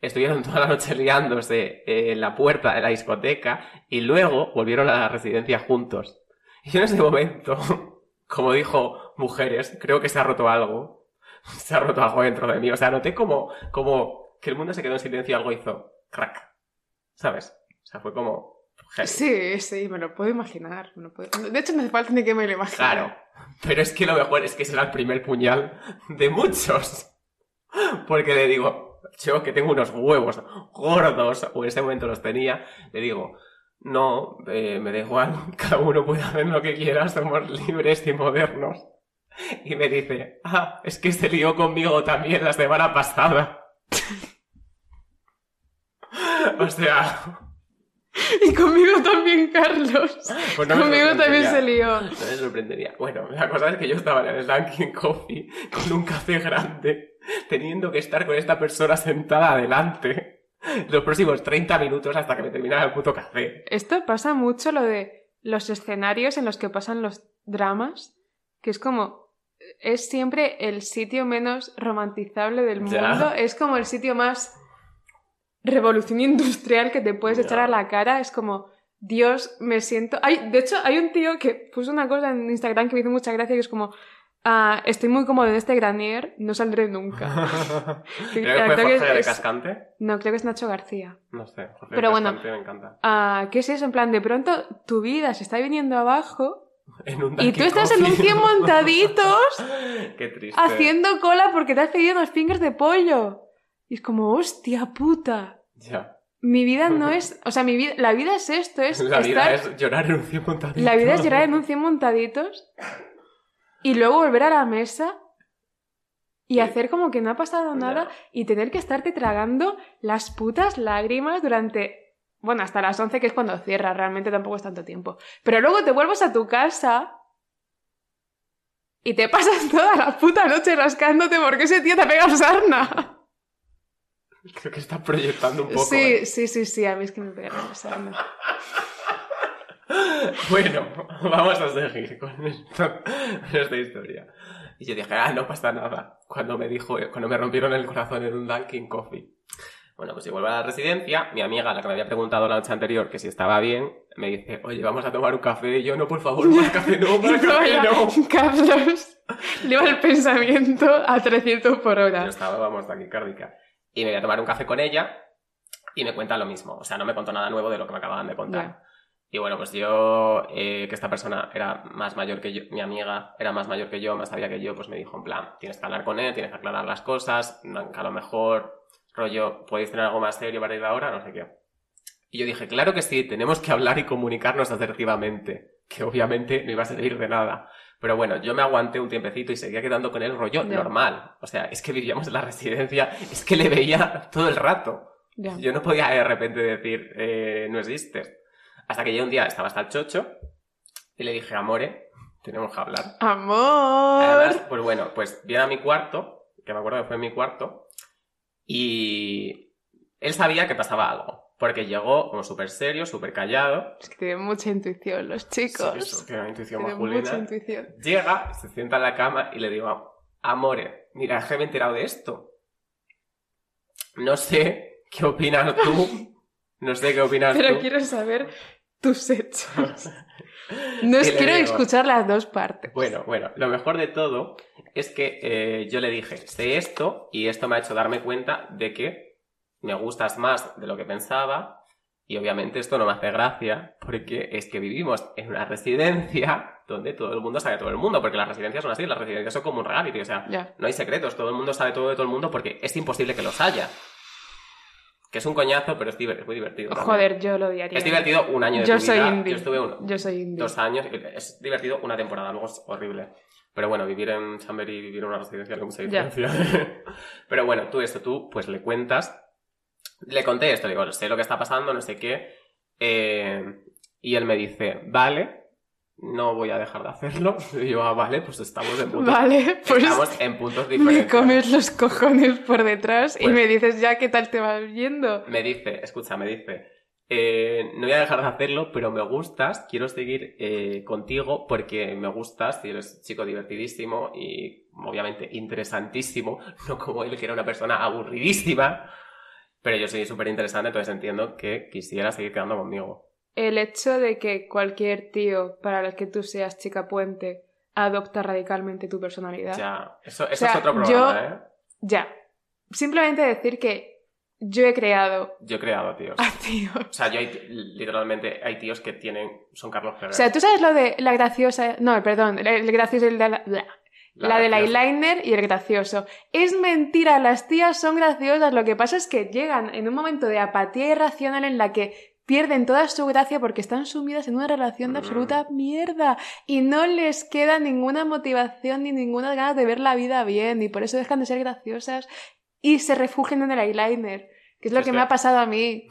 estuvieron toda la noche liándose en la puerta de la discoteca y luego volvieron a la residencia juntos. Y yo en ese momento, como dijo Mujeres, creo que se ha roto algo. Se ha roto algo dentro de mí. O sea, noté como, como que el mundo se quedó en silencio y algo hizo crack. ¿Sabes? O sea, fue como... Hey. Sí, sí, me lo puedo imaginar. Me lo puedo... De hecho, no hace falta ni que me lo imagine. Claro. Pero es que lo mejor es que será el primer puñal de muchos. Porque le digo, yo que tengo unos huevos gordos, o en ese momento los tenía, le digo... No, eh, me da igual. Cada uno puede hacer lo que quiera. Somos libres y modernos. Y me dice, ah, es que se lió conmigo también la semana pasada. O sea... Y conmigo también, Carlos. Pues no conmigo también se lió. No me sorprendería. Bueno, la cosa es que yo estaba en el Dunkin' Coffee con un café grande, teniendo que estar con esta persona sentada adelante los próximos treinta minutos hasta que me terminara el puto café. Esto pasa mucho, lo de los escenarios en los que pasan los dramas, que es como... Es siempre el sitio menos romantizable del mundo. Ya. Es como el sitio más revolución industrial que te puedes ya. echar a la cara. Es como, Dios, me siento... Hay, de hecho, hay un tío que puso una cosa en Instagram que me hizo mucha gracia, que es como... Ah, estoy muy cómodo en este granier, no saldré nunca. ¿Creo que fue Jorge de Cascante? No, creo que es Nacho García. No sé, Jorge de Cascante me encanta. Ah, ¿qué es eso? En plan, de pronto tu vida se está viniendo abajo y tú estás en un cien montaditos. Qué triste. Haciendo cola porque te has pedido unos fingers de pollo. Y es como, hostia puta. Ya. Mi vida no es... O sea, mi vida, la vida es esto, es La estar, vida es llorar en un cien montaditos. La vida es llorar en un cien montaditos. Y luego volver a la mesa y hacer como que no ha pasado nada y tener que estarte tragando las putas lágrimas durante... Bueno, hasta las once, que es cuando cierra, realmente tampoco es tanto tiempo. Pero luego te vuelves a tu casa y te pasas toda la puta noche rascándote porque ese tío te pega sarna. Creo que está proyectando un poco. Sí, eh. sí, sí, sí, a mí es que me pega sarna. Bueno, vamos a seguir con, esto, con esta historia. Y yo dije, ah, no pasa nada. Cuando me dijo, cuando me rompieron el corazón en un Dunkin' Coffee. Bueno, pues si vuelvo a la residencia, mi amiga, la que me había preguntado la noche anterior que si estaba bien, me dice, oye, vamos a tomar un café. Y yo, no, por favor, más café no, más café no. Carlos, le iba el pensamiento a trescientos por hora. Yo estaba, vamos, taquicárdica. Y me voy a tomar un café con ella y me cuenta lo mismo. O sea, no me contó nada nuevo de lo que me acababan de contar. Yeah. Y bueno, pues yo, eh, que esta persona era más mayor que yo, mi amiga era más mayor que yo, más sabía que yo, pues me dijo en plan, tienes que hablar con él, tienes que aclarar las cosas, a lo mejor, rollo, podéis tener algo más serio para ir ahora, no sé qué. Y yo dije, claro que sí, tenemos que hablar y comunicarnos asertivamente, que obviamente no iba a servir de nada. Pero bueno, yo me aguanté un tiempecito y seguía quedando con él rollo yeah. normal. O sea, es que vivíamos en la residencia, es que le veía todo el rato. Yeah. Yo no podía de repente decir, eh, no existes. Hasta que ya un día estaba hasta el chocho y le dije, amore, tenemos que hablar. ¡Amor! Además, pues bueno, pues viene a mi cuarto, que me acuerdo que fue en mi cuarto, y él sabía que pasaba algo. Porque llegó como súper serio, súper callado. Es que tienen mucha intuición los chicos. Sí, eso, tienen intuición masculina. Mucha intuición. Llega, se sienta en la cama y le digo, amore, mira, es que me he enterado de esto. No sé qué opinas tú. No sé qué opinas Pero tú. Quiero saber tus hechos. No es, quiero digo, escuchar las dos partes. Bueno, bueno. Lo mejor de todo es que eh, yo le dije, sé esto, y esto me ha hecho darme cuenta de que me gustas más de lo que pensaba, y obviamente esto no me hace gracia, porque es que vivimos en una residencia donde todo el mundo sabe a todo el mundo, porque las residencias son así, las residencias son como un reality, o sea, yeah. no hay secretos, todo el mundo sabe todo de todo el mundo porque es imposible que los haya. Que es un coñazo, pero es, es muy divertido. También. Joder, yo lo odiaría. Es divertido un año de yo tu soy vida. Indie. Yo estuve uno, yo soy indie. Dos años. Es divertido una temporada, luego es horrible. Pero bueno, vivir en Chamberí y vivir en una residencia no es mucha diferencia. Pero bueno, tú esto, tú pues le cuentas. Le conté esto, digo, no sé lo que está pasando, no sé qué. Eh, y él me dice, vale, no voy a dejar de hacerlo. Y yo, ah, vale, pues estamos en puntos, vale, pues estamos en puntos diferentes. Me comes los cojones por detrás pues, y me dices, ya, ¿qué tal te vas viendo? Me dice, escucha, me dice, eh, no voy a dejar de hacerlo, pero me gustas, quiero seguir eh, contigo porque me gustas, y eres chico divertidísimo y obviamente interesantísimo, no como él, que era una persona aburridísima, pero yo soy súper interesante, entonces entiendo que quisiera seguir quedando conmigo. El hecho de que cualquier tío para el que tú seas chica puente adopta radicalmente tu personalidad. Ya, eso, eso o sea, es otro problema, ¿eh? Ya. Simplemente decir que yo he creado... Yo he creado tíos. A tíos. O sea, yo hay, literalmente hay tíos que tienen... Son Carlos Peguer. O sea, tú sabes lo de la graciosa... No, perdón, el, el gracioso... El de la... Bla. La, la del eyeliner y el gracioso. Es mentira, las tías son graciosas. Lo que pasa es que llegan en un momento de apatía irracional en la que... pierden toda su gracia porque están sumidas en una relación de absoluta mierda y no les queda ninguna motivación ni ninguna ganas de ver la vida bien y por eso dejan de ser graciosas y se refugian en el eyeliner, que es lo es que, que me ha pasado a mí.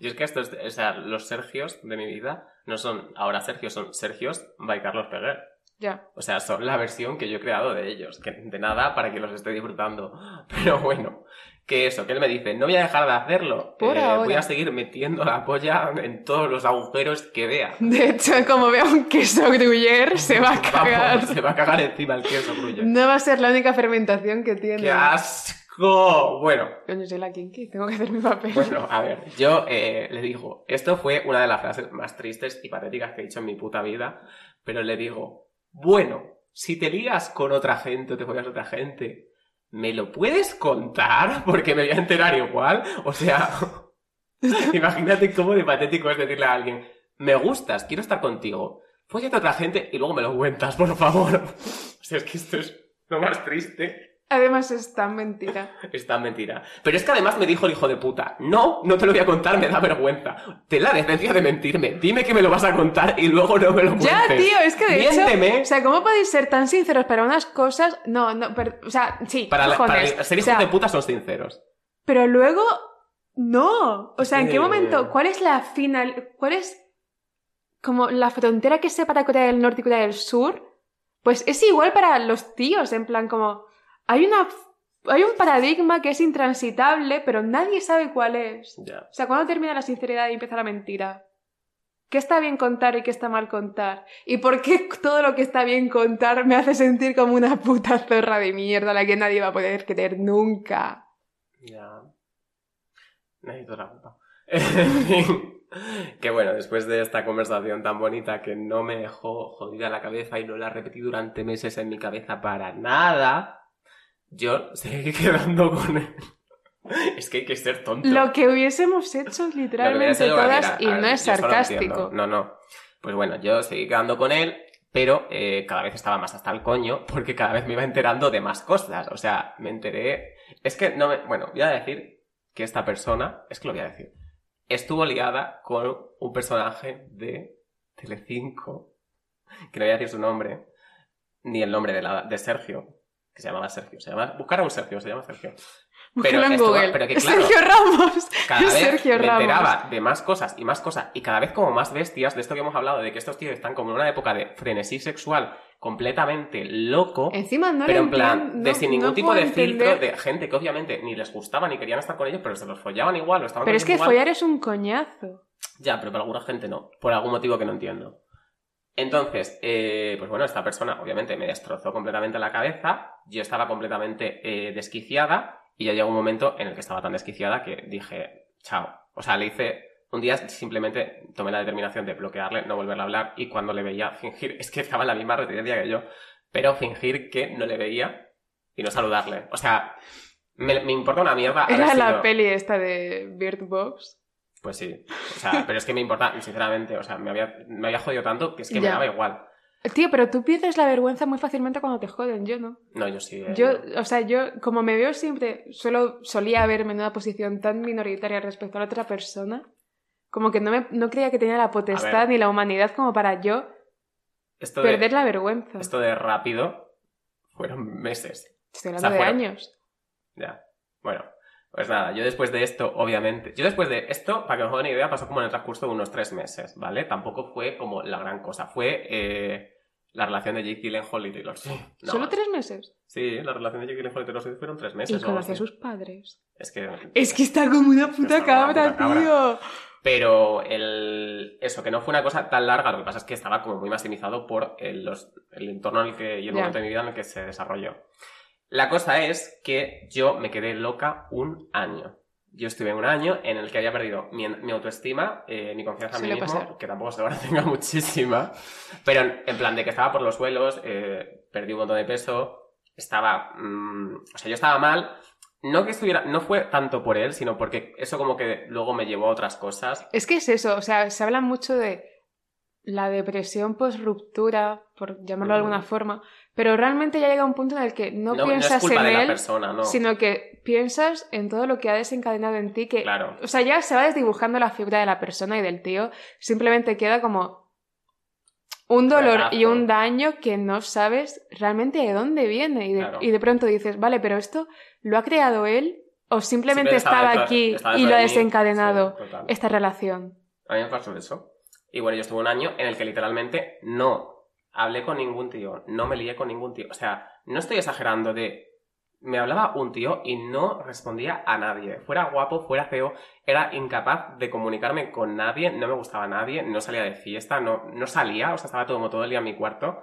Y es que estos, o sea, los Sergios de mi vida no son ahora Sergios, son Sergios by Carlos Peguer. Ya. O sea, son la versión que yo he creado de ellos, que de nada para que los esté disfrutando. Pero bueno, que eso, que él me dice, no voy a dejar de hacerlo, Por eh, ahora. voy a seguir metiendo la polla en todos los agujeros que vea. De hecho, como vea un queso gruyer, se va a cagar. Vamos, se va a cagar encima el queso gruyer. No va a ser la única fermentación que tiene. ¡Qué asco! asco! Bueno. Yo soy la Kinky, tengo que hacer mi papel. Bueno, a ver, yo eh, le digo, esto fue una de las frases más tristes y patéticas que he dicho en mi puta vida, pero le digo, bueno, si te ligas con otra gente o te follas a otra gente, ¿me lo puedes contar? Porque me voy a enterar igual. O sea, imagínate cómo de patético es decirle a alguien, me gustas, quiero estar contigo, fóllate a otra gente y luego me lo cuentas, por favor. O sea, es que esto es lo más triste. Además es tan mentira. Es tan mentira. Pero es que además me dijo el hijo de puta, no, no te lo voy a contar, me da vergüenza. Te la decencia de mentirme. Dime que me lo vas a contar y luego no me lo cuentes. Ya, tío, es que de Miénteme. hecho... O sea, ¿cómo podéis ser tan sinceros para unas cosas? No, no, pero, o sea, sí, para, la, para el, ser hijos o sea, de puta son sinceros. Pero luego, no. O sea, ¿en qué momento? ¿Cuál es la final? ¿Cuál es como la frontera que separa Corea del Norte y Corea del Sur? Pues es igual para los tíos, en plan como... Hay una hay un paradigma que es intransitable, pero nadie sabe cuál es. Yeah. O sea, ¿cuándo termina la sinceridad y empieza la mentira? ¿Qué está bien contar y qué está mal contar? ¿Y por qué todo lo que está bien contar me hace sentir como una puta zorra de mierda a la que nadie va a poder querer nunca? Ya. Yeah. Necesito la puta. Que bueno, después de esta conversación tan bonita que no me dejó jodida la cabeza y no la repetí durante meses en mi cabeza para nada... Yo seguí quedando con él. Es que hay que ser tonto. Lo que hubiésemos hecho literalmente hecho todas, y no es sarcástico. No, no. Pues bueno, yo seguí quedando con él, pero eh, cada vez estaba más hasta el coño, porque cada vez me iba enterando de más cosas. O sea, me enteré... Es que no me... Bueno, voy a decir que esta persona... Es que lo voy a decir. Estuvo liada con un personaje de Telecinco, que no voy a decir su nombre, ni el nombre de, la... de Sergio. Que se llamaba Sergio, se llama... Buscar a un Sergio, se llama Sergio. Pero, en esto, pero que, claro, Sergio Ramos. Cada vez Sergio me Ramos. enteraba de más cosas y más cosas, y cada vez como más bestias, de esto que hemos hablado, de que estos tíos están como en una época de frenesí sexual completamente loco. Encima no Pero en plan, entiendo, de no, sin ningún no tipo de entender. filtro, de gente que obviamente ni les gustaba ni querían estar con ellos, pero se los follaban igual. Lo estaban pero es que igual. follar es un coñazo. Ya, pero para alguna gente no, por algún motivo que no entiendo. Entonces, eh, pues bueno, esta persona obviamente me destrozó completamente la cabeza, yo estaba completamente eh, desquiciada, y ya llegó un momento en el que estaba tan desquiciada que dije, chao. O sea, le hice, un día simplemente tomé la determinación de bloquearle, no volverle a hablar, y cuando le veía fingir, es que estaba en la misma reticencia que yo, pero fingir que no le veía y no saludarle. O sea, me, me importa una mierda. Era la sido... peli esta de Bird Box. Pues sí, o sea, pero es que me importa, sinceramente, o sea, me había, me había jodido tanto que es que ya. me daba igual. Tío, pero tú pierdes la vergüenza muy fácilmente cuando te joden, yo no. No, yo sí. Eh, yo, no. O sea, yo, como me veo siempre, solo solía verme en una posición tan minoritaria respecto a la otra persona, como que no, me, no creía que tenía la potestad ni la humanidad como para yo esto perder de, la vergüenza. Esto de rápido fueron meses. Estoy hablando o sea, de fueron... años. Ya, bueno. Pues nada, yo después de esto, obviamente... Yo después de esto, para que os hagan una idea, pasó como en el transcurso de unos tres meses, ¿vale? Tampoco fue como la gran cosa. Fue eh, la relación de Jake Gyllenhaal y Taylor Swift. No. ¿Solo tres meses? Sí, la relación de Jake Gyllenhaal y Taylor Swift fueron tres meses. Y conocí a sus padres. Es que... Es que está como una puta cabra, una puta tío. Cabra. Pero el... eso, que no fue una cosa tan larga. Lo que pasa es que estaba como muy maximizado por el, los, el entorno en el que, y el yeah. momento de mi vida en el que se desarrolló. La cosa es que yo me quedé loca un año. Yo estuve un año en el que había perdido mi, mi autoestima, eh, mi confianza en mí mismo, pasar. que tampoco ahora tenga muchísima, pero en, en plan de que estaba por los suelos, eh, perdí un montón de peso, estaba... Mmm, o sea, yo estaba mal. No que estuviera... No fue tanto por él, sino porque eso como que luego me llevó a otras cosas. Es que es eso, o sea, se habla mucho de la depresión post-ruptura, por llamarlo mm. de alguna forma... Pero realmente ya llega un punto en el que no, no piensas no en él, persona, no. sino que piensas en todo lo que ha desencadenado en ti. que claro. O sea, ya se va desdibujando la figura de la persona y del tío. Simplemente queda como un dolor Relazo. y un daño que no sabes realmente de dónde viene. Y de, claro. y de pronto dices, vale, pero esto lo ha creado él o simplemente Siempre estaba, estaba aquí de, estaba y lo ha desencadenado sí, esta relación. A mí me pasó eso. Y bueno, yo estuve un año en el que literalmente no... hablé con ningún tío, no me lié con ningún tío. O sea, no estoy exagerando de... Me hablaba un tío y no respondía a nadie. Fuera guapo, fuera feo, era incapaz de comunicarme con nadie, no me gustaba nadie, no salía de fiesta, no, no salía, o sea, estaba todo, todo el día en mi cuarto.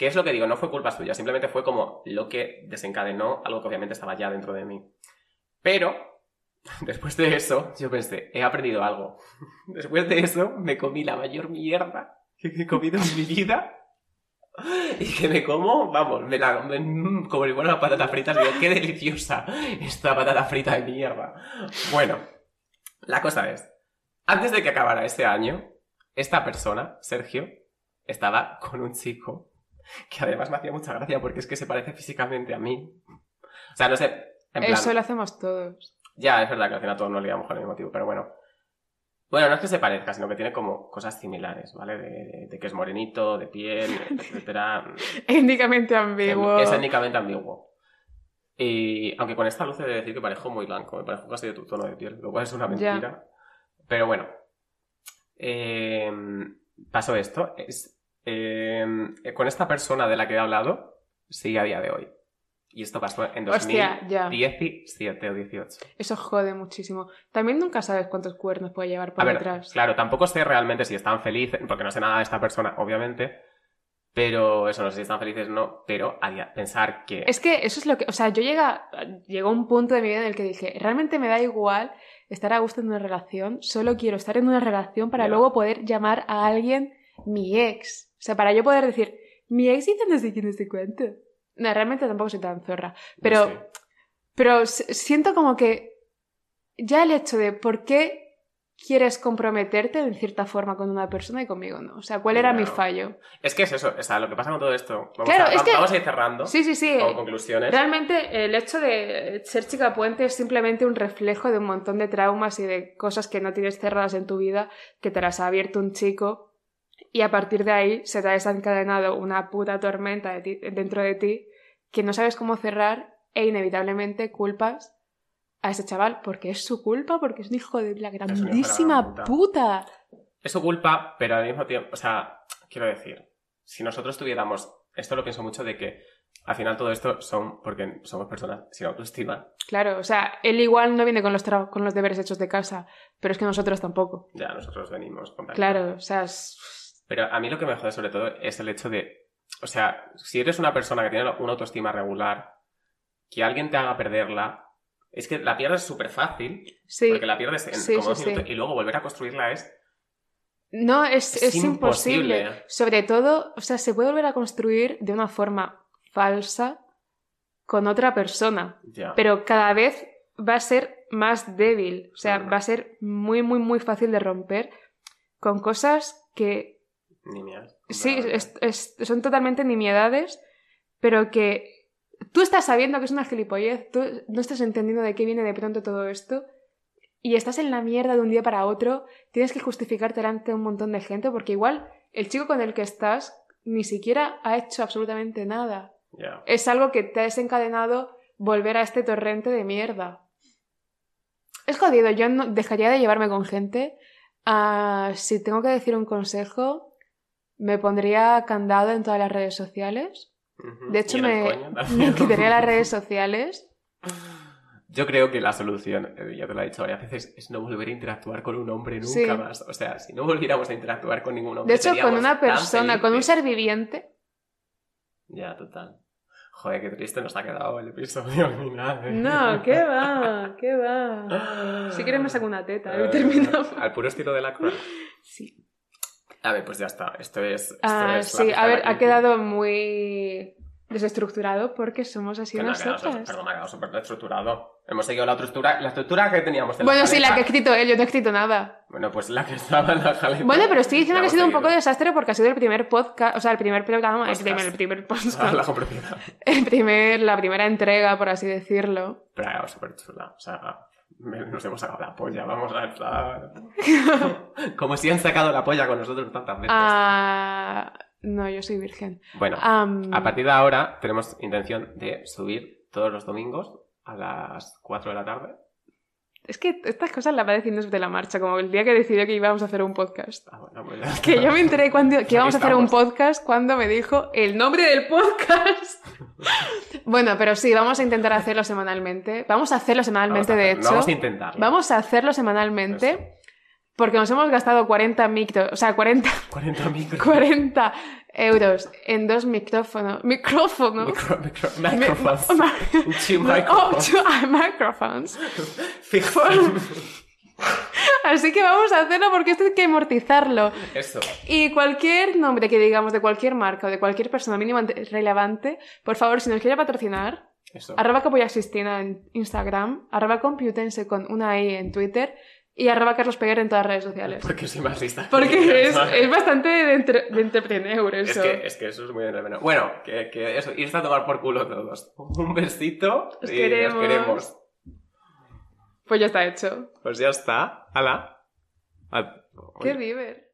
Que es lo que digo, no fue culpa suya, simplemente fue como lo que desencadenó algo que obviamente estaba ya dentro de mí. Pero, después de eso, yo pensé, he aprendido algo. Después de eso, me comí la mayor mierda que he comido en mi vida. Y que me como, vamos, me la, me, como le ponen las patatas fritas, digo, qué deliciosa esta patata frita de mierda. Bueno, la cosa es, antes de que acabara este año, esta persona, Sergio, estaba con un chico que además me hacía mucha gracia porque es que se parece físicamente a mí. O sea, no sé, en plan... Eso lo hacemos todos. Ya, es verdad que al final todos nos liamos con el mismo tipo, pero bueno. Bueno, no es que se parezca, sino que tiene como cosas similares, ¿vale? De, de, de que es morenito, de piel, etcétera. Étnicamente ambiguo. Es étnicamente ambiguo. Y aunque con esta luz he de decir que parezco muy blanco, me parezco casi de tu tono de piel, lo cual es una mentira. Ya. Pero bueno, eh, pasó esto. Es, eh, con esta persona de la que he hablado, sigue a día de hoy. Y esto pasó en dos mil diecisiete o dieciocho. Eso jode muchísimo. También nunca sabes cuántos cuernos puede llevar por detrás. Claro, tampoco sé realmente si están felices, porque no sé nada de esta persona, obviamente. Pero eso, no sé si están felices o no, pero a pensar que... Es que eso es lo que... O sea, yo llega, llegó un punto de mi vida en el que dije, realmente me da igual estar a gusto en una relación, solo quiero estar en una relación para luego poder llamar a alguien mi ex. O sea, para yo poder decir, mi ex hizo no sé quién, no sé cuánto. No, realmente tampoco soy tan zorra. Pero, no sé. Pero siento como que ya el hecho de por qué quieres comprometerte en cierta forma con una persona y conmigo no. O sea, ¿cuál era no. mi fallo? Es que es eso. O sea, lo que pasa con todo esto... Vamos, claro, a, es que... vamos a ir cerrando sí, sí, sí. con conclusiones. Realmente el hecho de ser chica puente es simplemente un reflejo de un montón de traumas y de cosas que no tienes cerradas en tu vida, que te las ha abierto un chico... Y a partir de ahí se te ha desencadenado una puta tormenta de ti, dentro de ti que no sabes cómo cerrar e inevitablemente culpas a ese chaval porque es su culpa, porque es un hijo de la grandísima de la gran puta. puta. Es su culpa, pero al mismo tiempo, o sea, quiero decir, si nosotros tuviéramos, esto lo pienso mucho de que al final todo esto son porque somos personas sin autoestima. Claro, o sea, él igual no viene con los, tra- con los deberes hechos de casa, pero es que nosotros tampoco. Ya, nosotros venimos con... Claro, o sea... Es... Pero a mí lo que me jode sobre todo es el hecho de... O sea, si eres una persona que tiene una autoestima regular, que alguien te haga perderla... Es que la pierdes súper fácil, sí, porque la pierdes en sí, como sí, dos minutos, sí. Y luego volver a construirla es... No, es, es, es imposible. imposible. Sobre todo, o sea, se puede volver a construir de una forma falsa con otra persona. Ya. Pero cada vez va a ser más débil. O sea, claro. Va a ser muy, muy, muy fácil de romper con cosas que... Nimiedades. Sí, es, es, son totalmente nimiedades, pero que tú estás sabiendo que es una gilipollez, tú no estás entendiendo de qué viene de pronto todo esto y estás en la mierda de un día para otro, tienes que justificarte delante de un montón de gente porque igual el chico con el que estás ni siquiera ha hecho absolutamente nada. Yeah. Es algo que te ha desencadenado volver a este torrente de mierda. Es jodido, yo no dejaría de llevarme con gente. Uh, si tengo que decir un consejo... Me pondría candado en todas las redes sociales. Uh-huh. De hecho, me, me quitaría las redes sociales. Yo creo que la solución, ya te lo he dicho varias veces, es no volver a interactuar con un hombre nunca sí. más. O sea, si no volviéramos a interactuar con ningún hombre... De hecho, con una persona, con un ser viviente... Ya, total. Joder, qué triste nos ha quedado el episodio al final. ¿eh? No, qué va, qué va. Si quieres me saco una teta, y terminamos. Al puro estilo de la cruz. Sí. A ver, pues ya está. Esto es... Esto ah, es sí. A ver, ha quedado muy desestructurado porque somos así que nosotras. No, perdón, ha quedado súper desestructurado. Hemos seguido la estructura, la estructura que teníamos. De la bueno, jaleta. Sí, la que he escrito él. Yo no he escrito nada. Bueno, pues la que estaba en la jaleta. Bueno, pero estoy diciendo que ha sido seguido. Un poco desastre porque ha sido el primer podcast... O sea, el primer programa... El primer, el primer podcast. Ah, la comprometida. El primer... La primera entrega, por así decirlo. Pero ha quedado súper chula. O sea... Nos hemos sacado la polla, vamos a estar... Como si han sacado la polla con nosotros tantas veces. Ah, no, yo soy virgen. Bueno, um... a partir de ahora tenemos intención de subir todos los domingos a las cuatro de la tarde. Es que estas cosas las va diciendo de la marcha, como el día que decidió que íbamos a hacer un podcast. Ah, bueno, pues ya. Que yo me enteré cuando, que íbamos a hacer un podcast cuando me dijo el nombre del podcast. Bueno, pero sí, vamos a intentar hacerlo semanalmente. Vamos a hacerlo semanalmente, vamos a hacer, de hecho. No vamos a intentarlo. Vamos a hacerlo semanalmente. Eso. porque nos hemos gastado cuarenta micros, o sea, cuarenta, cuarenta, micro. cuarenta euros en dos micrófonos. Micrófonos. Micro, micro, micrófonos. Two microphones. Oh, two microphones. Así que vamos a hacerlo porque esto hay que amortizarlo. Eso. Y cualquier nombre que digamos de cualquier marca o de cualquier persona mínimamente relevante, por favor, si nos quiere patrocinar, eso. Arroba Capoyaxistina en Instagram, arroba Complutense con una i en Twitter y arroba Carlos Peguer en todas las redes sociales. Porque soy más lista. Porque es, es bastante de, entre, de entrepreneur eso. Es que, es que eso es muy entrepreneur. Bueno, que, que eso, irse a tomar por culo todos. Un besito y nos queremos. queremos. Pues ya está hecho. Pues ya está. ¡Hala! Al... Qué River.